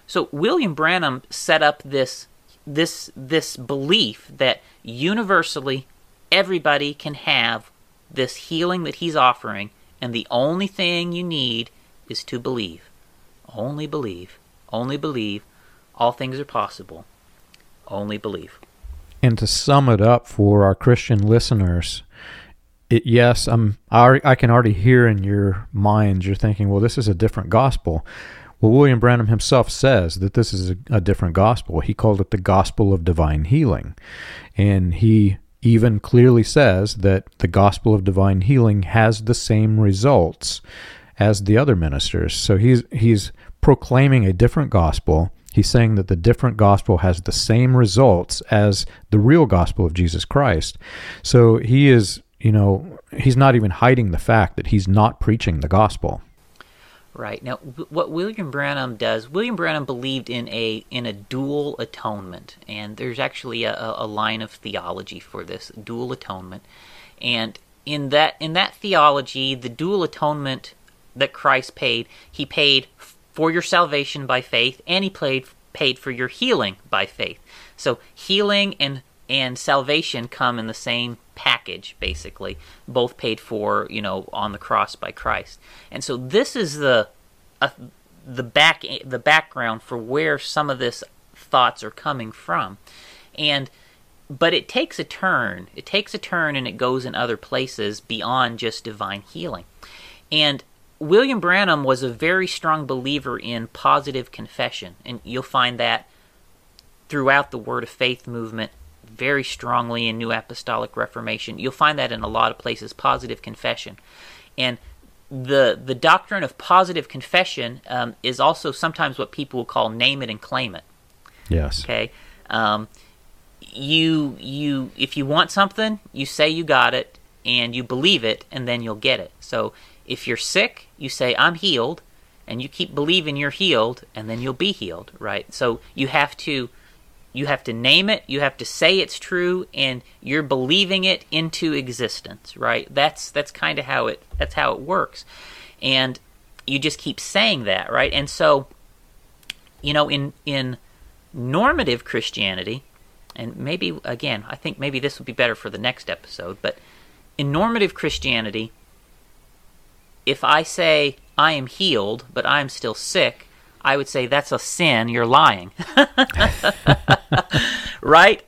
So William Branham set up this belief that universally everybody can have this healing that he's offering, and the only thing you need is to believe. Only believe. Only believe. All things are possible. Only believe. And to sum it up for our Christian listeners, I can already hear in your minds, you're thinking, well, this is a different gospel. Well, William Branham himself says that this is a different gospel. He called it the gospel of divine healing. And he even clearly says that the gospel of divine healing has the same results as the other ministers. So he's proclaiming a different gospel. He's saying that the different gospel has the same results as the real gospel of Jesus Christ. So he is, he's not even hiding the fact that he's not preaching the gospel. Right. Now, what William Branham believed in a dual atonement, and there's actually a line of theology for this, dual atonement. And in that theology, the dual atonement that Christ paid, he paid for your salvation by faith, and he paid for your healing by faith. So healing and salvation come in the same package, basically. Both paid for, on the cross by Christ. And so this is the background for where some of this thoughts are coming from. But it takes a turn. It takes a turn, and it goes in other places beyond just divine healing. And William Branham was a very strong believer in positive confession, and you'll find that throughout the Word of Faith movement, very strongly in New Apostolic Reformation. You'll find that in a lot of places, positive confession. And the doctrine of positive confession is also sometimes what people will call name it and claim it. Yes. Okay? You if you want something, you say you got it, and you believe it, and then you'll get it. So if you're sick, you say, I'm healed, and you keep believing you're healed, and then you'll be healed, right? So you have to name it, you have to say it's true, and you're believing it into existence, right? That's kind of how it works. And you just keep saying that, right? And so, in normative Christianity, and maybe, again, I think maybe this would be better for the next episode, but in normative Christianity, If I say, I am healed, but I am still sick, I would say, that's a sin, you're lying. Right?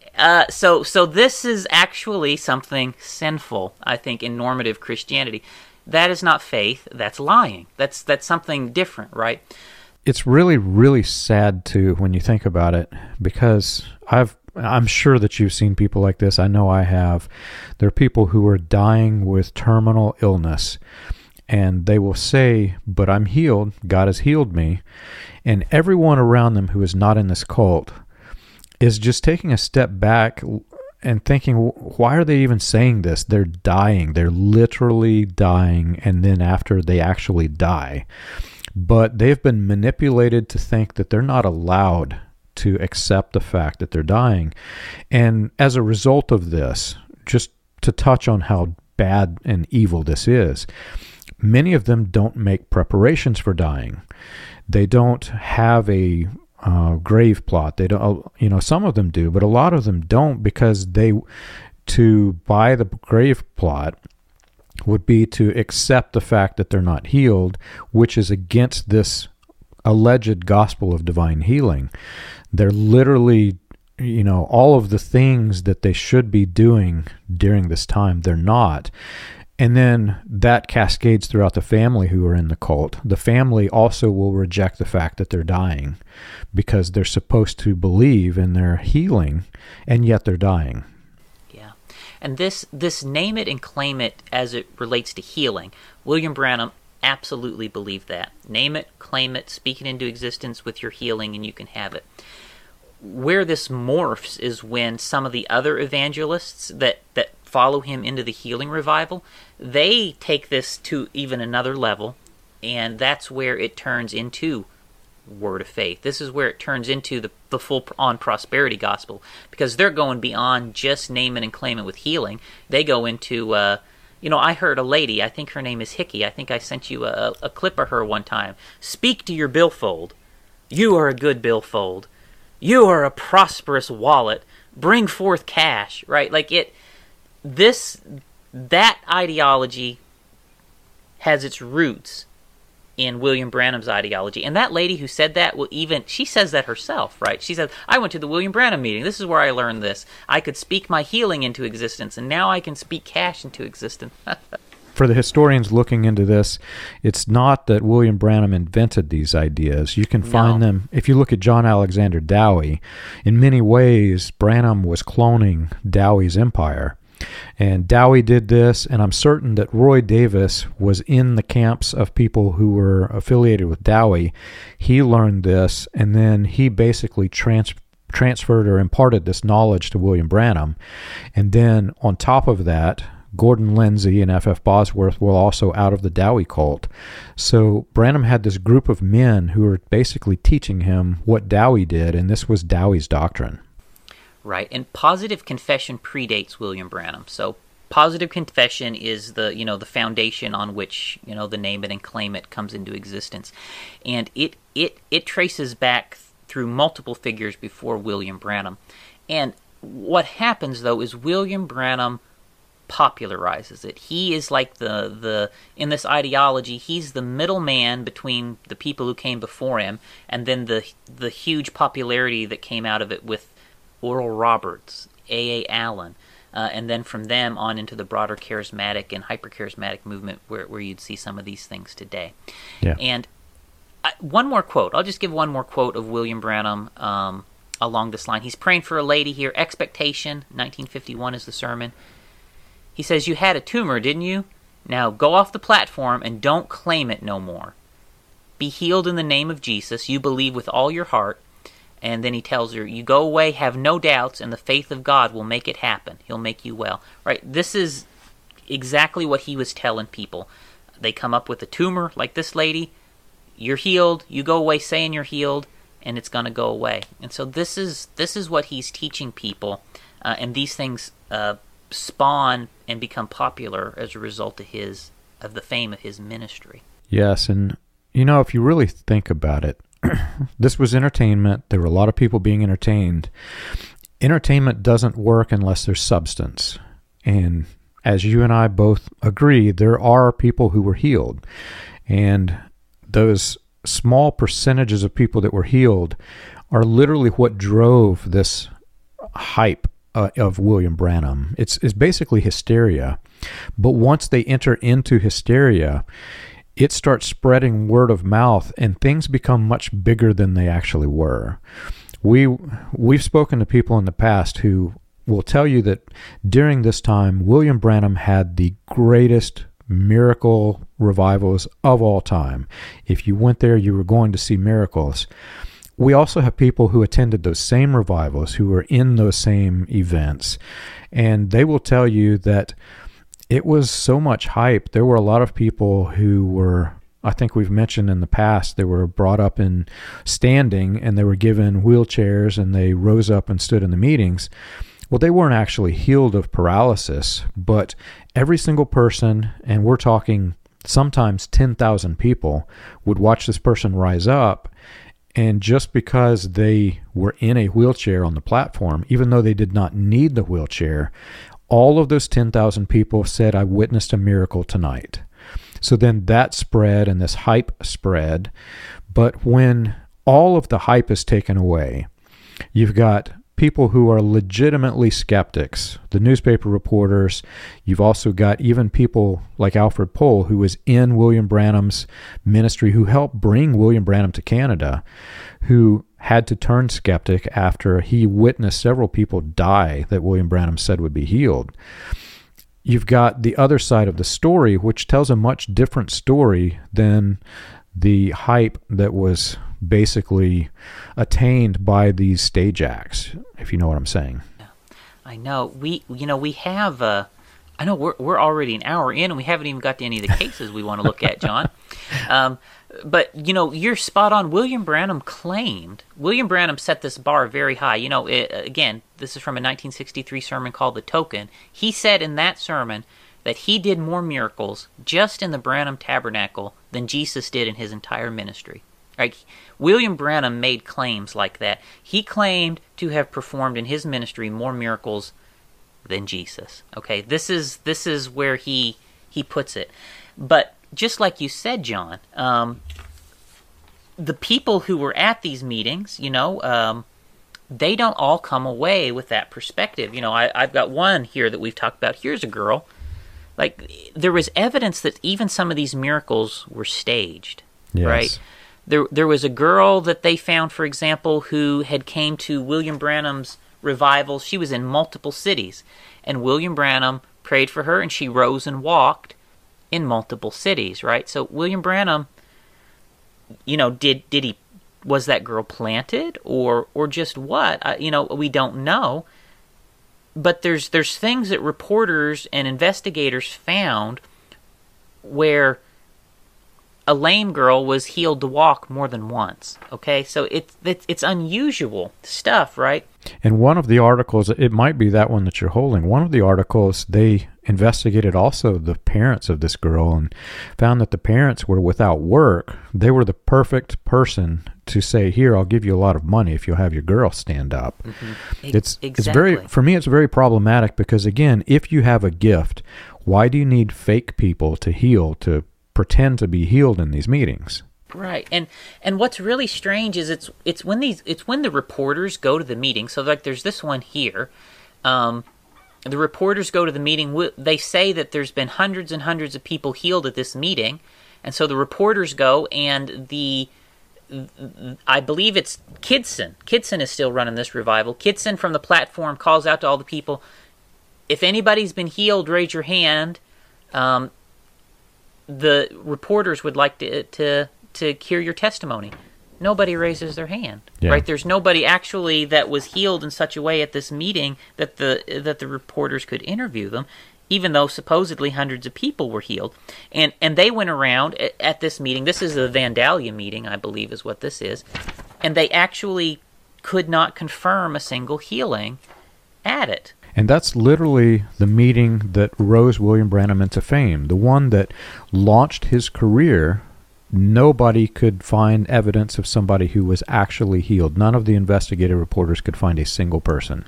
So this is actually something sinful, I think, in normative Christianity. That is not faith, that's lying. That's something different, right? It's really, really sad, too, when you think about it, because I'm sure that you've seen people like this. I know I have. There are people who are dying with terminal illness, and they will say, but I'm healed, God has healed me. And everyone around them who is not in this cult is just taking a step back and thinking, why are they even saying this? They're dying. They're literally dying, and then after they actually die. But they've been manipulated to think that they're not allowed to accept the fact that they're dying. And as a result of this, just to touch on how bad and evil this is, many of them don't make preparations for dying. They don't have a grave plot. They don't, some of them do, but a lot of them don't, because to buy the grave plot would be to accept the fact that they're not healed, which is against this alleged gospel of divine healing. They're literally, all of the things that they should be doing during this time, they're not. And then that cascades throughout the family who are in the cult. The family also will reject the fact that they're dying, because they're supposed to believe in their healing, and yet they're dying. Yeah. And this name it and claim it as it relates to healing, William Branham absolutely believed that. Name it, claim it, speak it into existence with your healing, and you can have it. Where this morphs is when some of the other evangelists that follow him into the healing revival, they take this to even another level, and that's where it turns into Word of Faith. This is where it turns into the full-on prosperity gospel, because they're going beyond just name it and claim it with healing. They go into, I heard a lady, I think her name is Hickey, I think I sent you a clip of her one time. Speak to your billfold. You are a good billfold. You are a prosperous wallet. Bring forth cash, right? Like it... That ideology has its roots in William Branham's ideology. And that lady who said that she says that herself, right? She says, I went to the William Branham meeting. This is where I learned this. I could speak my healing into existence, and now I can speak cash into existence. For the historians looking into this, it's not that William Branham invented these ideas. You can find them. If you look at John Alexander Dowie, in many ways, Branham was cloning Dowie's empire. And Dowie did this, and I'm certain that Roy Davis was in the camps of people who were affiliated with Dowie. He learned this, and then he basically transferred or imparted this knowledge to William Branham. And then on top of that, Gordon Lindsay and F.F. Bosworth were also out of the Dowie cult. So Branham had this group of men who were basically teaching him what Dowie did, and this was Dowie's doctrine. Right, and positive confession predates William Branham. So positive confession is the foundation on which, the name it and claim it comes into existence. And it traces back through multiple figures before William Branham. And what happens, though, is William Branham popularizes it. He is like in this ideology, he's the middleman between the people who came before him and then the huge popularity that came out of it with Oral Roberts, A.A. Allen, and then from them on into the broader charismatic and hyper-charismatic movement where you'd see some of these things today. Yeah. And one more quote. I'll just give one more quote of William Branham along this line. He's praying for a lady here. Expectation, 1951 is the sermon. He says, you had a tumor, didn't you? Now go off the platform and don't claim it no more. Be healed in the name of Jesus. You believe with all your heart. And then he tells her, you go away, have no doubts, and the faith of God will make it happen. He'll make you well. Right? This is exactly what he was telling people. They come up with a tumor, like this lady. You're healed. You go away saying you're healed, and it's going to go away. And so this is what he's teaching people, and these things spawn and become popular as a result of the fame of his ministry. Yes, and if you really think about it, this was entertainment. There were a lot of people being entertained. Entertainment doesn't work unless there's substance. And as you and I both agree, there are people who were healed. And those small percentages of people that were healed are literally what drove this hype of William Branham. It's basically hysteria. But once they enter into hysteria, it starts spreading word of mouth, and things become much bigger than they actually were. We've spoken to people in the past who will tell you that during this time, William Branham had the greatest miracle revivals of all time. If you went there, you were going to see miracles. We also have people who attended those same revivals, who were in those same events, and they will tell you that it was so much hype. There were a lot of people who were, I think we've mentioned in the past, they were brought up in standing, and they were given wheelchairs, and they rose up and stood in the meetings. Well, they weren't actually healed of paralysis, but every single person, and we're talking sometimes 10,000 people, would watch this person rise up, and just because they were in a wheelchair on the platform, even though they did not need the wheelchair, all of those 10,000 people said, "I witnessed a miracle tonight." So then that spread and this hype spread. But when all of the hype is taken away, you've got people who are legitimately skeptics, the newspaper reporters. You've also got even people like Alfred Pohl, who was in William Branham's ministry, who helped bring William Branham to Canada, who had to turn skeptic after he witnessed several people die that William Branham said would be healed. You've got the other side of the story, which tells a much different story than the hype that was basically attained by these stage acts, if you know what I'm saying. I know. We have I know we're already an hour in, and we haven't even got to any of the cases we want to look at, John. But, you're spot on. William Branham set this bar very high. Again, this is from a 1963 sermon called The Token. He said in that sermon that he did more miracles just in the Branham Tabernacle than Jesus did in his entire ministry. Like, William Branham made claims like that. He claimed to have performed in his ministry more miracles than Jesus. Okay, this is where he puts it. But just like you said, John, the people who were at these meetings, they don't all come away with that perspective. I've got one here that we've talked about. Here's a girl. Like, there was evidence that even some of these miracles were staged, yes. Right? There was a girl that they found, for example, who had came to William Branham's revival. She was in multiple cities, and William Branham prayed for her, and she rose and walked in multiple cities, right? So William Branham, was that girl planted or just what? We don't know. But there's things that reporters and investigators found where a lame girl was healed to walk more than once, okay? So it's unusual stuff, right? And one of the articles, it might be that one that you're holding, one of the articles, they investigated also the parents of this girl and found that the parents were without work. They were the perfect person to say, "Here, I'll give you a lot of money if you'll have your girl stand up." Mm-hmm. It's very, for me, it's very problematic because, again, if you have a gift, why do you need fake people to heal, to pretend to be healed in these meetings? Right. And what's really strange is it's when the reporters go to the meeting. So like there's this one here. The reporters go to the meeting. They say that there's been hundreds and hundreds of people healed at this meeting. And so the reporters go, and I believe it's Kidson. Kidson is still running this revival. Kidson from the platform calls out to all the people, "If anybody's been healed, raise your hand." The reporters would like to hear your testimony. Nobody raises their hand, yeah. Right? There's nobody actually that was healed in such a way at this meeting that the reporters could interview them, even though supposedly hundreds of people were healed. And they went around at this meeting. This is the Vandalia meeting, I believe, is what this is. And they actually could not confirm a single healing at it. And that's literally the meeting that rose William Branham into fame, the one that launched his career. Nobody could find evidence of somebody who was actually healed. None of the investigative reporters could find a single person.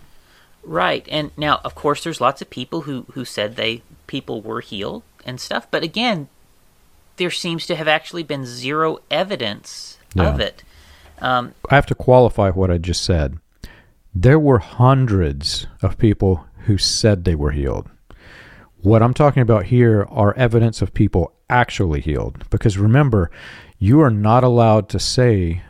Right. And now, of course, there's lots of people who said they people were healed and stuff. But again, there seems to have actually been zero evidence of it. I have to qualify what I just said. There were hundreds of people who said they were healed. What I'm talking about here are evidence of people actually healed. Because remember, you're not allowed to say,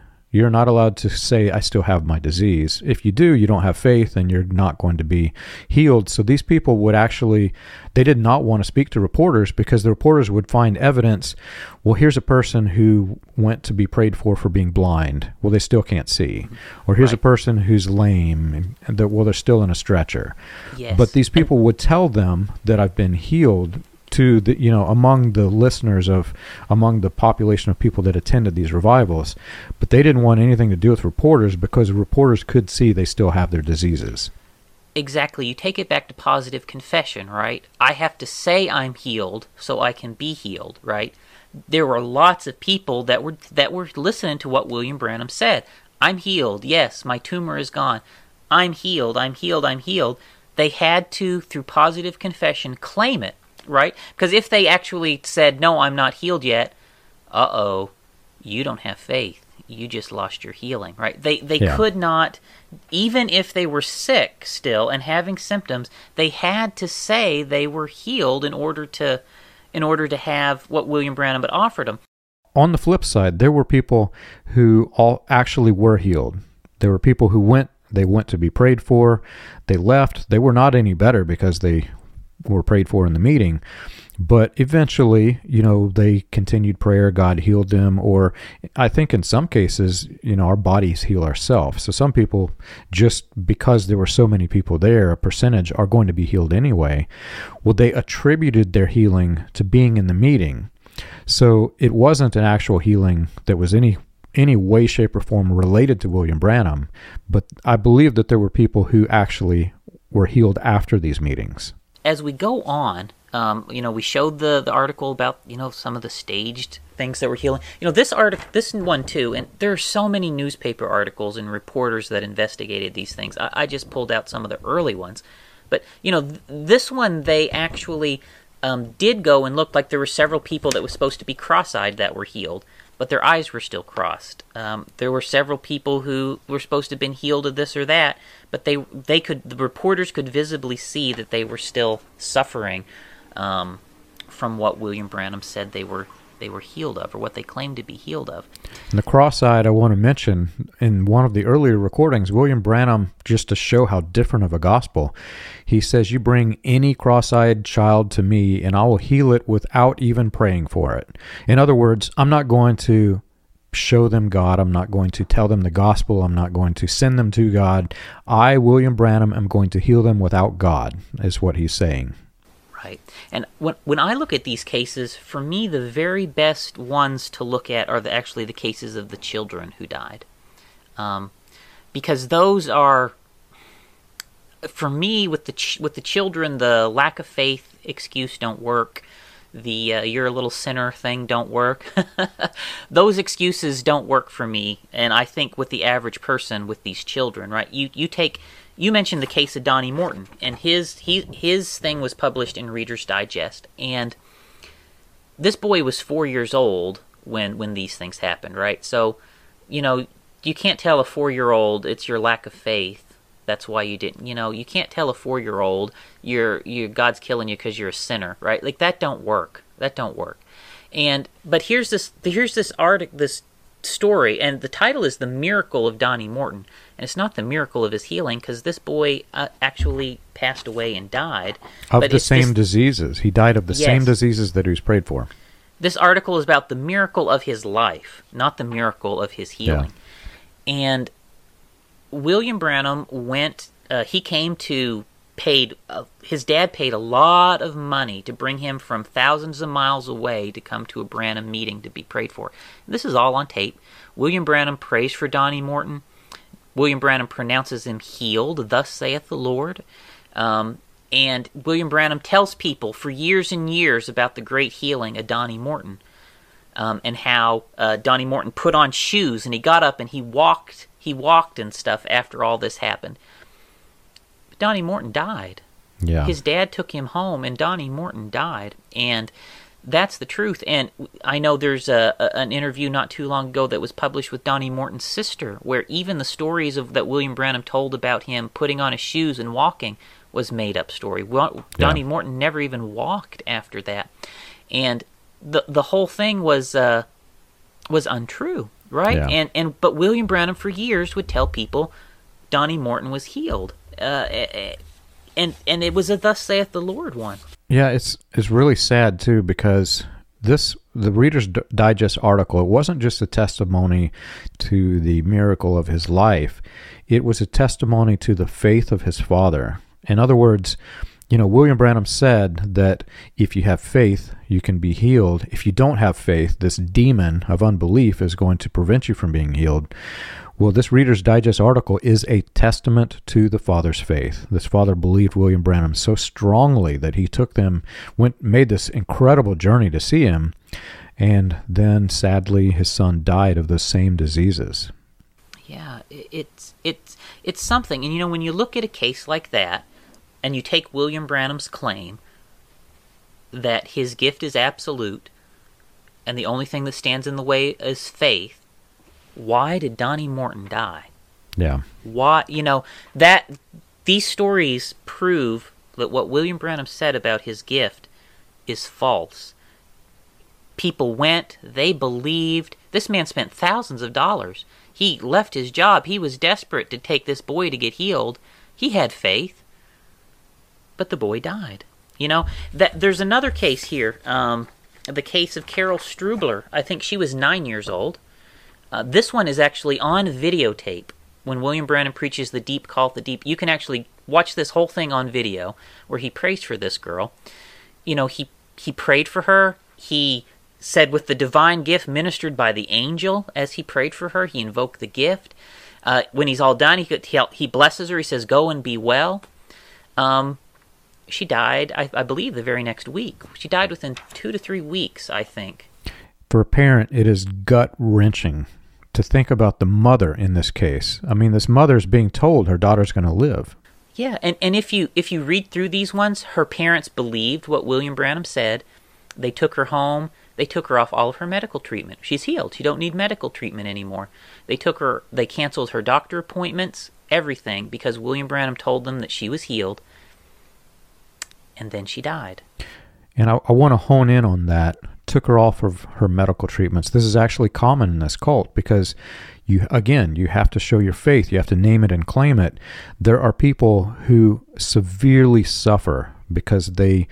I still have my disease. If you do, you don't have faith and you're not going to be healed. So these people would actually, they did not want to speak to reporters because the reporters would find evidence. Well, here's a person who went to be prayed for being blind. Well, they still can't see. Or here's a person who's lame. And they're still in a stretcher. Yes. But these people would tell them that I've been healed to the, among the listeners among the population of people that attended these revivals, but they didn't want anything to do with reporters because reporters could see they still have their diseases. Exactly. You take it back to positive confession, right? I have to say I'm healed so I can be healed, right? There were lots of people that were listening to what William Branham said. I'm healed. Yes, my tumor is gone. I'm healed. I'm healed. I'm healed. They had to, through positive confession, claim it. Right? Because if they actually said, no, I'm not healed yet, you don't have faith. You just lost your healing, right? They could not, even if they were sick still and having symptoms, they had to say they were healed in order to have what William Branham had offered them. On the flip side, there were people who all actually were healed. There were people who went to be prayed for. They left. They were not any better because they were prayed for in the meeting, but eventually, they continued prayer, God healed them, or I think in some cases, our bodies heal ourselves. So some people, just because there were so many people there, a percentage are going to be healed anyway. Well, they attributed their healing to being in the meeting. So it wasn't an actual healing that was any way, shape, or form related to William Branham, but I believe that there were people who actually were healed after these meetings. As we go on, we showed the article about, some of the staged things that were healing. This article, this one too, and there are so many newspaper articles and reporters that investigated these things. I just pulled out some of the early ones. But, this one, they actually did go and looked like there were several people that was supposed to be cross-eyed that were healed, but their eyes were still crossed. There were several people who were supposed to have been healed of this or that, but the reporters could visibly see that they were still suffering from what William Branham said they were healed of, or what they claimed to be healed of. And the cross-eyed, I want to mention, in one of the earlier recordings, William Branham, just to show how different of a gospel, he says, you bring any cross-eyed child to me, and I will heal it without even praying for it. In other words, I'm not going to show them God. I'm not going to tell them the gospel. I'm not going to send them to God. I, William Branham, am going to heal them without God, is what he's saying. Right. And when I look at these cases, for me, the very best ones to look at are the cases of the children who died. Because those are, for me, with the children, the lack of faith excuse don't work. The you're a little sinner thing don't work. Those excuses don't work for me. And I think with the average person with these children, right? You mentioned the case of Donnie Morton, and his thing was published in Reader's Digest. And this boy was 4 years old when these things happened, right? So, you can't tell a 4-year-old it's your lack of faith. That's why you didn't, you can't tell a 4-year-old God's killing you because you're a sinner, right? Like that don't work. But here's this article, this story, and the title is The Miracle of Donnie Morton, and it's not the miracle of his healing because this boy actually passed away and died of the same diseases. He died of the same diseases that he was prayed for. This article is about the miracle of his life, not the miracle of his healing, and William Branham his dad paid a lot of money to bring him from thousands of miles away to come to a Branham meeting to be prayed for. This is all on tape. William Branham prays for Donnie Morton. William Branham pronounces him healed, thus saith the Lord. And William Branham tells people for years and years about the great healing of Donnie Morton, and how Donnie Morton put on shoes and he got up and he walked and stuff after all this happened. But Donnie Morton died. Yeah. His dad took him home, and Donnie Morton died, and that's the truth. And I know there's an interview not too long ago that was published with Donnie Morton's sister, where even the stories that William Branham told about him putting on his shoes and walking was made-up story. Donnie Morton never even walked after that. And the whole thing was untrue, right? Yeah. But William Branham for years would tell people Donnie Morton was healed. And it was a thus saith the Lord one. Yeah, it's really sad too, because the Reader's Digest article, it wasn't just a testimony to the miracle of his life, it was a testimony to the faith of his father. In other words, William Branham said that if you have faith, you can be healed. If you don't have faith, this demon of unbelief is going to prevent you from being healed. Well, this Reader's Digest article is a testament to the father's faith. This father believed William Branham so strongly that he took them, made this incredible journey to see him, and then sadly his son died of those same diseases. Yeah, it's something. And when you look at a case like that, and you take William Branham's claim that his gift is absolute, and the only thing that stands in the way is faith. Why did Donnie Morton die? Yeah. Why, that these stories prove that what William Branham said about his gift is false. People went, they believed. This man spent thousands of dollars. He left his job. He was desperate to take this boy to get healed. He had faith, but the boy died. There's another case here, the case of Carol Strubler. I think she was 9 years old. This one is actually on videotape. When William Branham preaches the deep, call the deep, you can actually watch this whole thing on video where he prays for this girl. He prayed for her. He said with the divine gift ministered by the angel as he prayed for her, he invoked the gift. When he's all done, he blesses her. He says, "Go and be well." She died, I believe, the very next week. She died within 2 to 3 weeks, I think. For a parent, it is gut-wrenching to think about the mother in this case. I mean, this mother's being told her daughter's going to live. Yeah, and if you read through these ones, her parents believed what William Branham said. They took her home. They took her off all of her medical treatment. She's healed. She don't need medical treatment anymore. They canceled her doctor appointments, everything, because William Branham told them that she was healed. And then she died. And I want to hone in on that. Took her off of her medical treatments. This is actually common in this cult because, you have to show your faith. You have to name it and claim it. There are people who severely suffer because they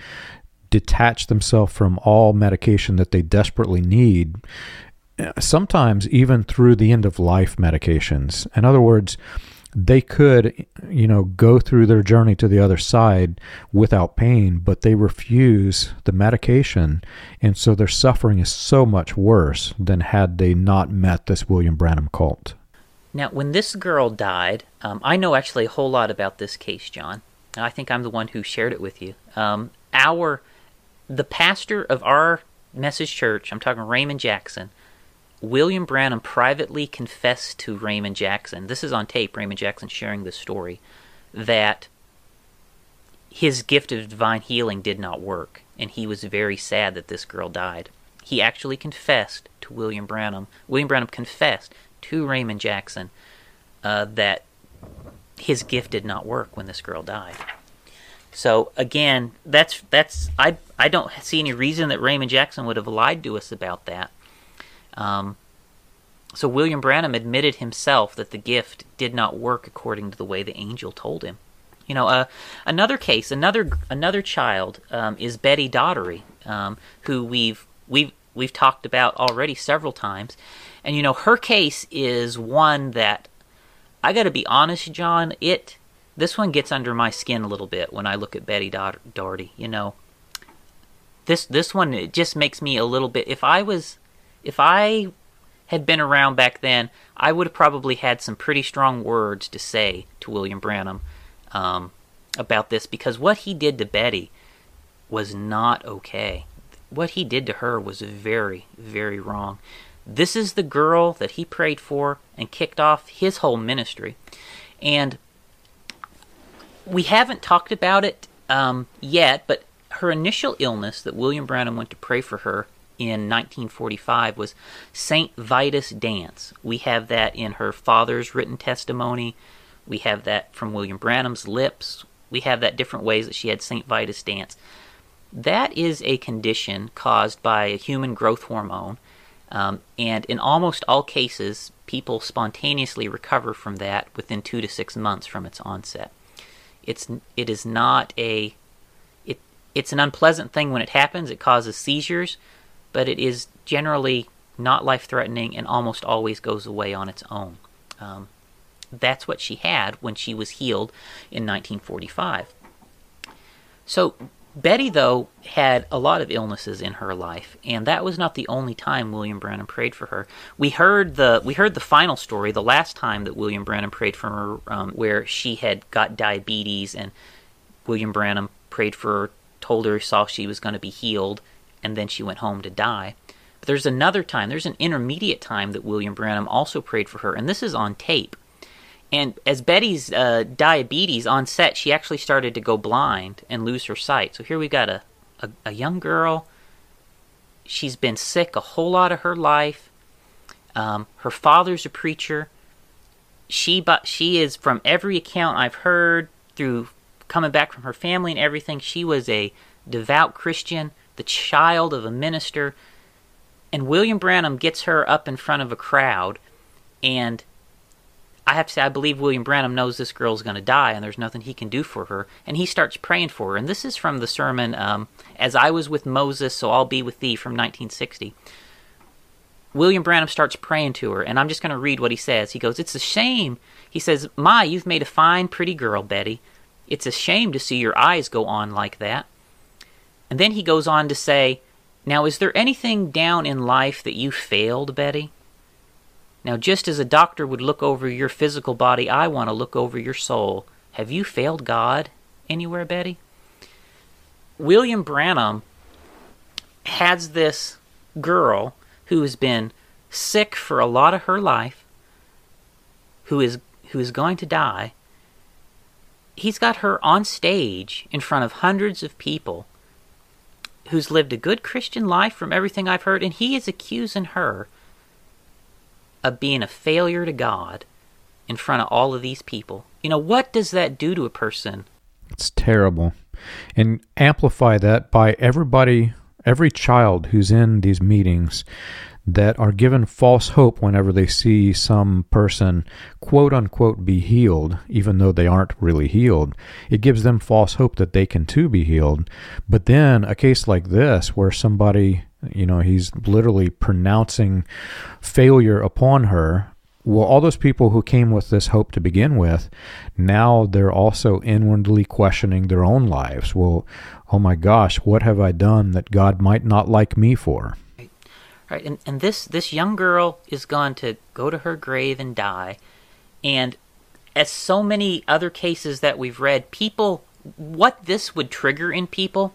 detach themselves from all medication that they desperately need, sometimes even through the end-of-life medications. In other words, they could, go through their journey to the other side without pain, but they refuse the medication, and so their suffering is so much worse than had they not met this William Branham cult. Now, when this girl died, I know actually a whole lot about this case, John. I think I'm the one who shared it with you. The pastor of our message church, I'm talking Raymond Jackson, William Branham privately confessed to Raymond Jackson, this is on tape, Raymond Jackson sharing this story, that his gift of divine healing did not work, and he was very sad that this girl died. He actually confessed to William Branham. William Branham confessed to Raymond Jackson that his gift did not work when this girl died. So again, that's I don't see any reason that Raymond Jackson would have lied to us about that. So William Branham admitted himself that the gift did not work according to the way the angel told him. Another case, another child is Betty Daugherty, who we've talked about already several times, and her case is one that I got to be honest, John. This one gets under my skin a little bit when I look at Betty Daugherty. This one, it just makes me a little bit. If I had been around back then, I would have probably had some pretty strong words to say to William Branham about this, because what he did to Betty was not okay. What he did to her was very, very wrong. This is the girl that he prayed for and kicked off his whole ministry. And we haven't talked about it yet, but her initial illness that William Branham went to pray for her in 1945 was Saint Vitus dance. We have that in her father's written testimony. We have that from William Branham's lips. We have that different ways that she had Saint Vitus dance. That is a condition caused by a human growth hormone, and in almost all cases, people spontaneously recover from that within 2 to 6 months from its onset. It's an unpleasant thing when it happens. It causes seizures, but it is generally not life-threatening and almost always goes away on its own. That's what she had when she was healed in 1945. So Betty, though, had a lot of illnesses in her life, and that was not the only time William Branham prayed for her. We heard the final story the last time that William Branham prayed for her, where she had got diabetes, and William Branham prayed for her, told her, saw she was going to be healed, and then she went home to die. But there's another time, there's an intermediate time that William Branham also prayed for her, and this is on tape. And as Betty's diabetes onset, she actually started to go blind and lose her sight. So here we've got a young girl. She's been sick a whole lot of her life. Her father's a preacher. She is, from every account I've heard, through coming back from her family and everything, she was a devout Christian, the child of a minister. And William Branham gets her up in front of a crowd, and I have to say, I believe William Branham knows this girl's going to die and there's nothing he can do for her. And he starts praying for her. And this is from the sermon, As I Was With Moses, So I'll Be With Thee, from 1960. William Branham starts praying to her, and I'm just going to read what he says. He goes, "It's a shame." He says, "My, you've made a fine, pretty girl, Betty. It's a shame to see your eyes go on like that." And then he goes on to say, "Now, is there anything down in life that you failed, Betty? Now, just as a doctor would look over your physical body, I want to look over your soul. Have you failed God anywhere, Betty?" William Branham has this girl who has been sick for a lot of her life, who is going to die. He's got her on stage in front of hundreds of people, who's lived a good Christian life from everything I've heard, and he is accusing her of being a failure to God in front of all of these people. You know, what does that do to a person? It's terrible. And amplify that by everybody, every child who's in these meetings that are given false hope whenever they see some person, quote-unquote, be healed, even though they aren't really healed. It gives them false hope that they can, too, be healed. But then a case like this where somebody, you know, he's literally pronouncing failure upon her. Well, all those people who came with this hope to begin with, now they're also inwardly questioning their own lives. Well, oh my gosh, what have I done that God might not like me for? Right, and this young girl is going to go to her grave and die. And as so many other cases that we've read, people, what this would trigger in people,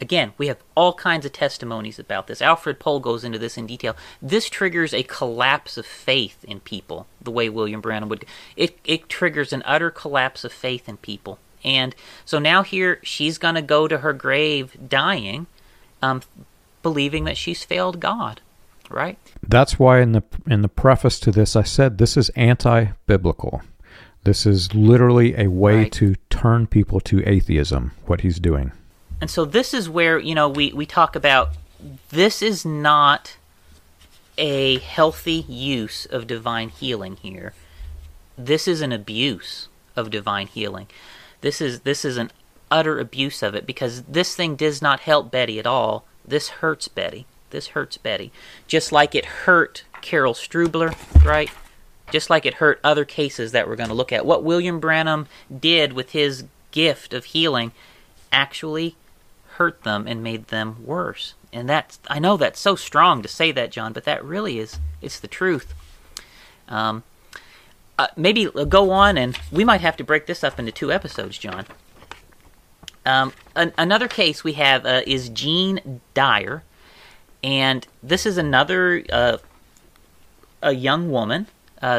again, we have all kinds of testimonies about this. Alfred Pohl goes into this in detail. This triggers a collapse of faith in people, the way William Branham would. It triggers an utter collapse of faith in people. And so now here, she's going to go to her grave dying, believing that she's failed God. Right? That's why in the preface to this, I said this is anti-biblical. This is literally a way to turn people to atheism, what he's doing. And so this is where, you know, we talk about this is not a healthy use of divine healing here. This is an abuse of divine healing. This is an utter abuse of it, because this thing does not help Betty at all. This hurts Betty. This hurts Betty. Just like it hurt Carol Strubler, right? Just like it hurt other cases that we're going to look at. What William Branham did with his gift of healing actually hurt them and made them worse. And that's, I know that's so strong to say that, John, but that really is, it's the truth. Maybe go on, and we might have to break this up into 2 episodes, John. Another case we have is Jean Dyer, and this is another a young woman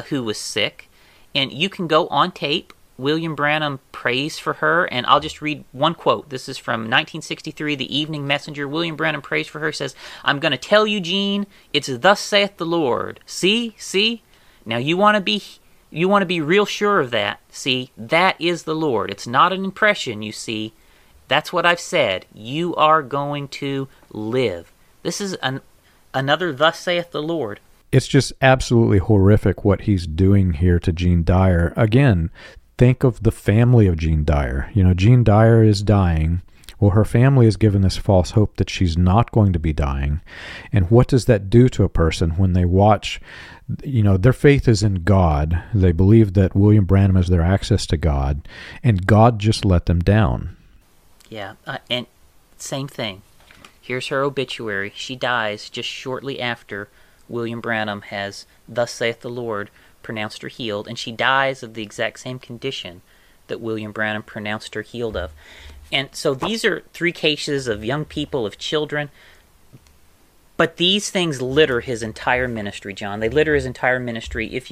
who was sick, and you can go on tape William Branham prays for her, and I'll just read one quote. This is from 1963, The Evening Messenger. William Branham prays for her, says, "I'm going to tell you, Jean, it's thus saith the Lord. See? Now you want to be real sure of that. See, that is the Lord. It's not an impression, you see. That's what I've said. You are going to live." This is another thus saith the Lord. It's just absolutely horrific what he's doing here to Jean Dyer. Again, think of the family of Jean Dyer. You know, Jean Dyer is dying. Well, her family is given this false hope that she's not going to be dying. And what does that do to a person when they watch, you know, their faith is in God. They believe that William Branham is their access to God, and God just let them down. Yeah, and same thing. Here's her obituary. She dies just shortly after William Branham has, thus saith the Lord, pronounced her healed, and she dies of the exact same condition that William Branham pronounced her healed of. And so these are three cases of young people, of children, but these things litter his entire ministry, John. They litter his entire ministry. If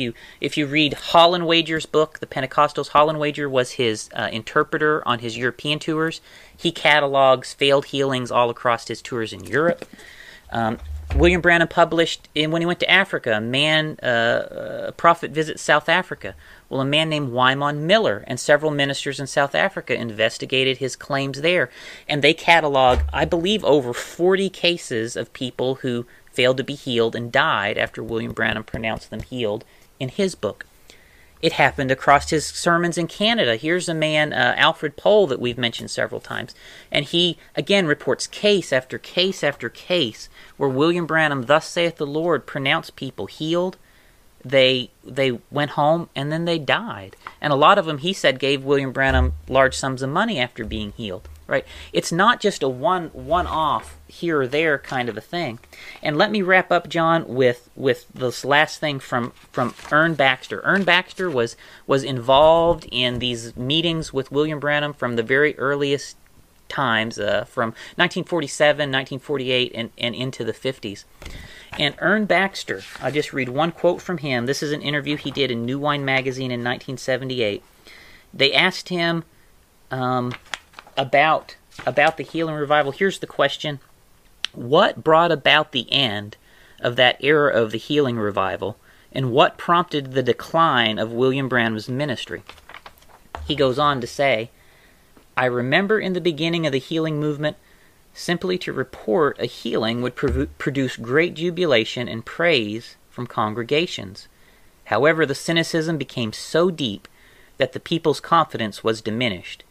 you read Holland Wager's book, The Pentecostals, Holland Wager was his interpreter on his European tours. He catalogs failed healings all across his tours in Europe. William Branham published, when he went to Africa, a prophet visits South Africa. Well, a man named Wyman Miller and several ministers in South Africa investigated his claims there, and they cataloged, I believe, over 40 cases of people who failed to be healed and died after William Branham pronounced them healed in his book. It happened across his sermons in Canada. Here's a man, Alfred Pohl, that we've mentioned several times, and he, again, reports case after case after case where William Branham, thus saith the Lord, pronounced people healed. They went home, and then they died. And a lot of them, he said, gave William Branham large sums of money after being healed. Right? It's not just a one-off here or there kind of a thing. And let me wrap up, John, with this last thing from Ern Baxter. Ern Baxter was involved in these meetings with William Branham from the very earliest times, from 1947, 1948, and into the 50s. And Ern Baxter, I'll just read one quote from him. This is an interview he did in New Wine magazine in 1978. They asked him about the healing revival. Here's the question. What brought about the end of that era of the healing revival, and what prompted the decline of William Branham's ministry? He goes on to say, "I remember in the beginning of the healing movement, simply to report a healing would produce great jubilation and praise from congregations. However, the cynicism became so deep that the people's confidence was diminished.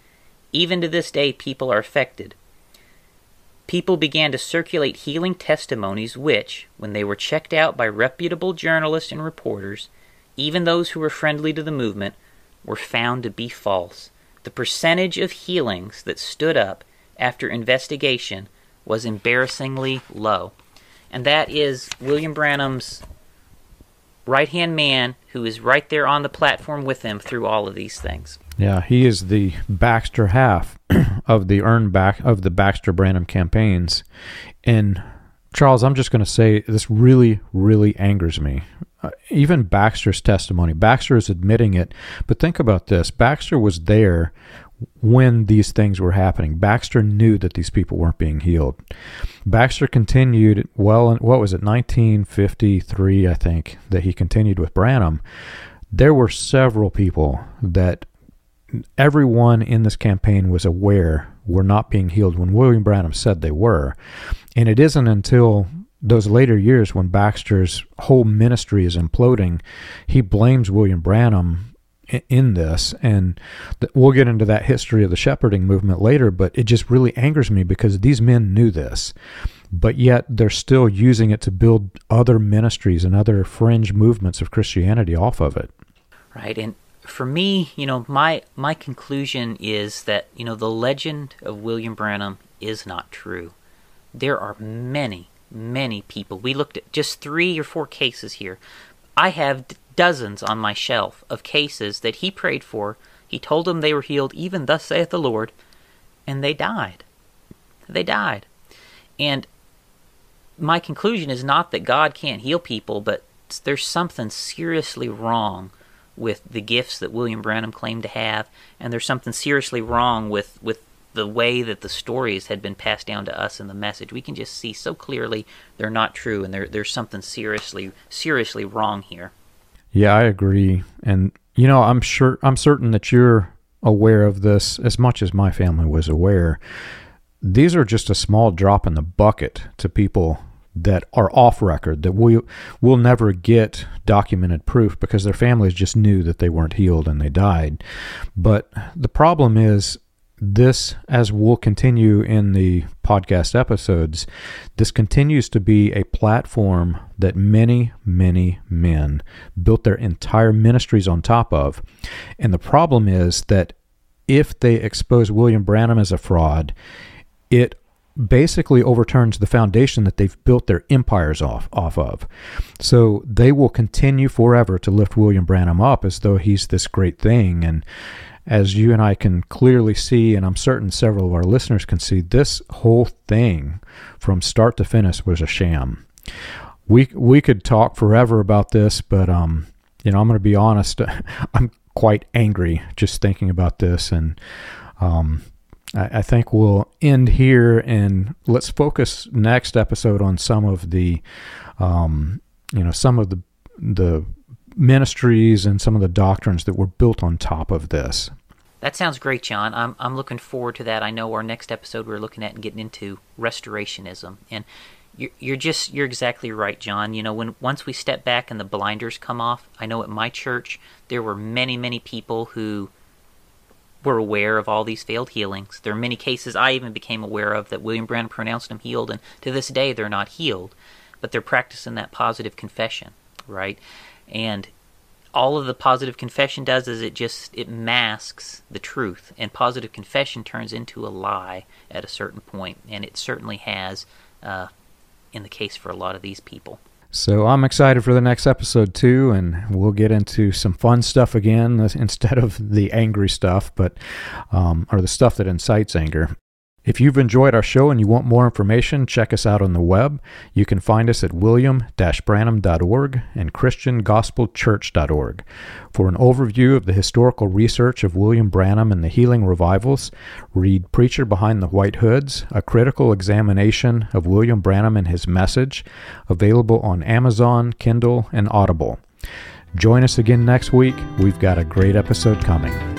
Even to this day, people are affected. People began to circulate healing testimonies which, when they were checked out by reputable journalists and reporters, even those who were friendly to the movement, were found to be false. The percentage of healings that stood up after investigation was embarrassingly low." And that is William Branham's right-hand man who is right there on the platform with him through all of these things. Yeah, he is the Baxter half of the Baxter-Branham campaigns. And Charles, I'm just going to say this really, really angers me. Even Baxter's testimony, Baxter is admitting it, but think about this. Baxter was there when these things were happening. Baxter knew that these people weren't being healed. Baxter continued, well, what was it, 1953, I think, that he continued with Branham. There were several people that everyone in this campaign was aware were not being healed when William Branham said they were. And it isn't until those later years when Baxter's whole ministry is imploding, he blames William Branham in this, and we'll get into that history of the shepherding movement later, but it just really angers me because these men knew this, but yet they're still using it to build other ministries and other fringe movements of Christianity off of it. Right, and for me, you know, my conclusion is that, you know, the legend of William Branham is not true. There are many people. We looked at just 3 or 4 cases here. I have dozens on my shelf of cases that he prayed for. He told them they were healed, even thus saith the Lord, and they died. They died. And my conclusion is not that God can't heal people, but there's something seriously wrong with the gifts that William Branham claimed to have, and there's something seriously wrong with the way that the stories had been passed down to us in the message. We can just see so clearly they're not true, and there's something seriously wrong here. Yeah, I agree. And, you know, I'm certain that you're aware of this as much as my family was aware. These are just a small drop in the bucket to people that are off record, that we'll never get documented proof because their families just knew that they weren't healed and they died. But the problem is this, as we'll continue in the podcast episodes, this continues to be a platform that many, many men built their entire ministries on top of. And the problem is that if they expose William Branham as a fraud, it basically overturns the foundation that they've built their empires off of. So they will continue forever to lift William Branham up as though he's this great thing. And as you and I can clearly see, and I'm certain several of our listeners can see, this whole thing from start to finish was a sham. We could talk forever about this, but you know, I'm going to be honest. I'm quite angry just thinking about this, and I think we'll end here, and let's focus next episode on some of the, the ministries and some of the doctrines that were built on top of this. That sounds great, John. I'm looking forward to that. I know our next episode we're looking at and getting into restorationism, and you're exactly right, John. You know, once we step back and the blinders come off, I know at my church there were many people who were aware of all these failed healings. There are many cases I even became aware of that William Branham pronounced them healed, and to this day they're not healed, but they're practicing that positive confession, right? And all of the positive confession does is it masks the truth, and positive confession turns into a lie at a certain point, and it certainly has in the case for a lot of these people. So I'm excited for the next episode, too, and we'll get into some fun stuff again instead of the angry stuff, but or the stuff that incites anger. If you've enjoyed our show and you want more information, check us out on the web. You can find us at william-branham.org and christiangospelchurch.org. For an overview of the historical research of William Branham and the healing revivals, read Preacher Behind the White Hoods, a critical examination of William Branham and his message, available on Amazon, Kindle, and Audible. Join us again next week. We've got a great episode coming.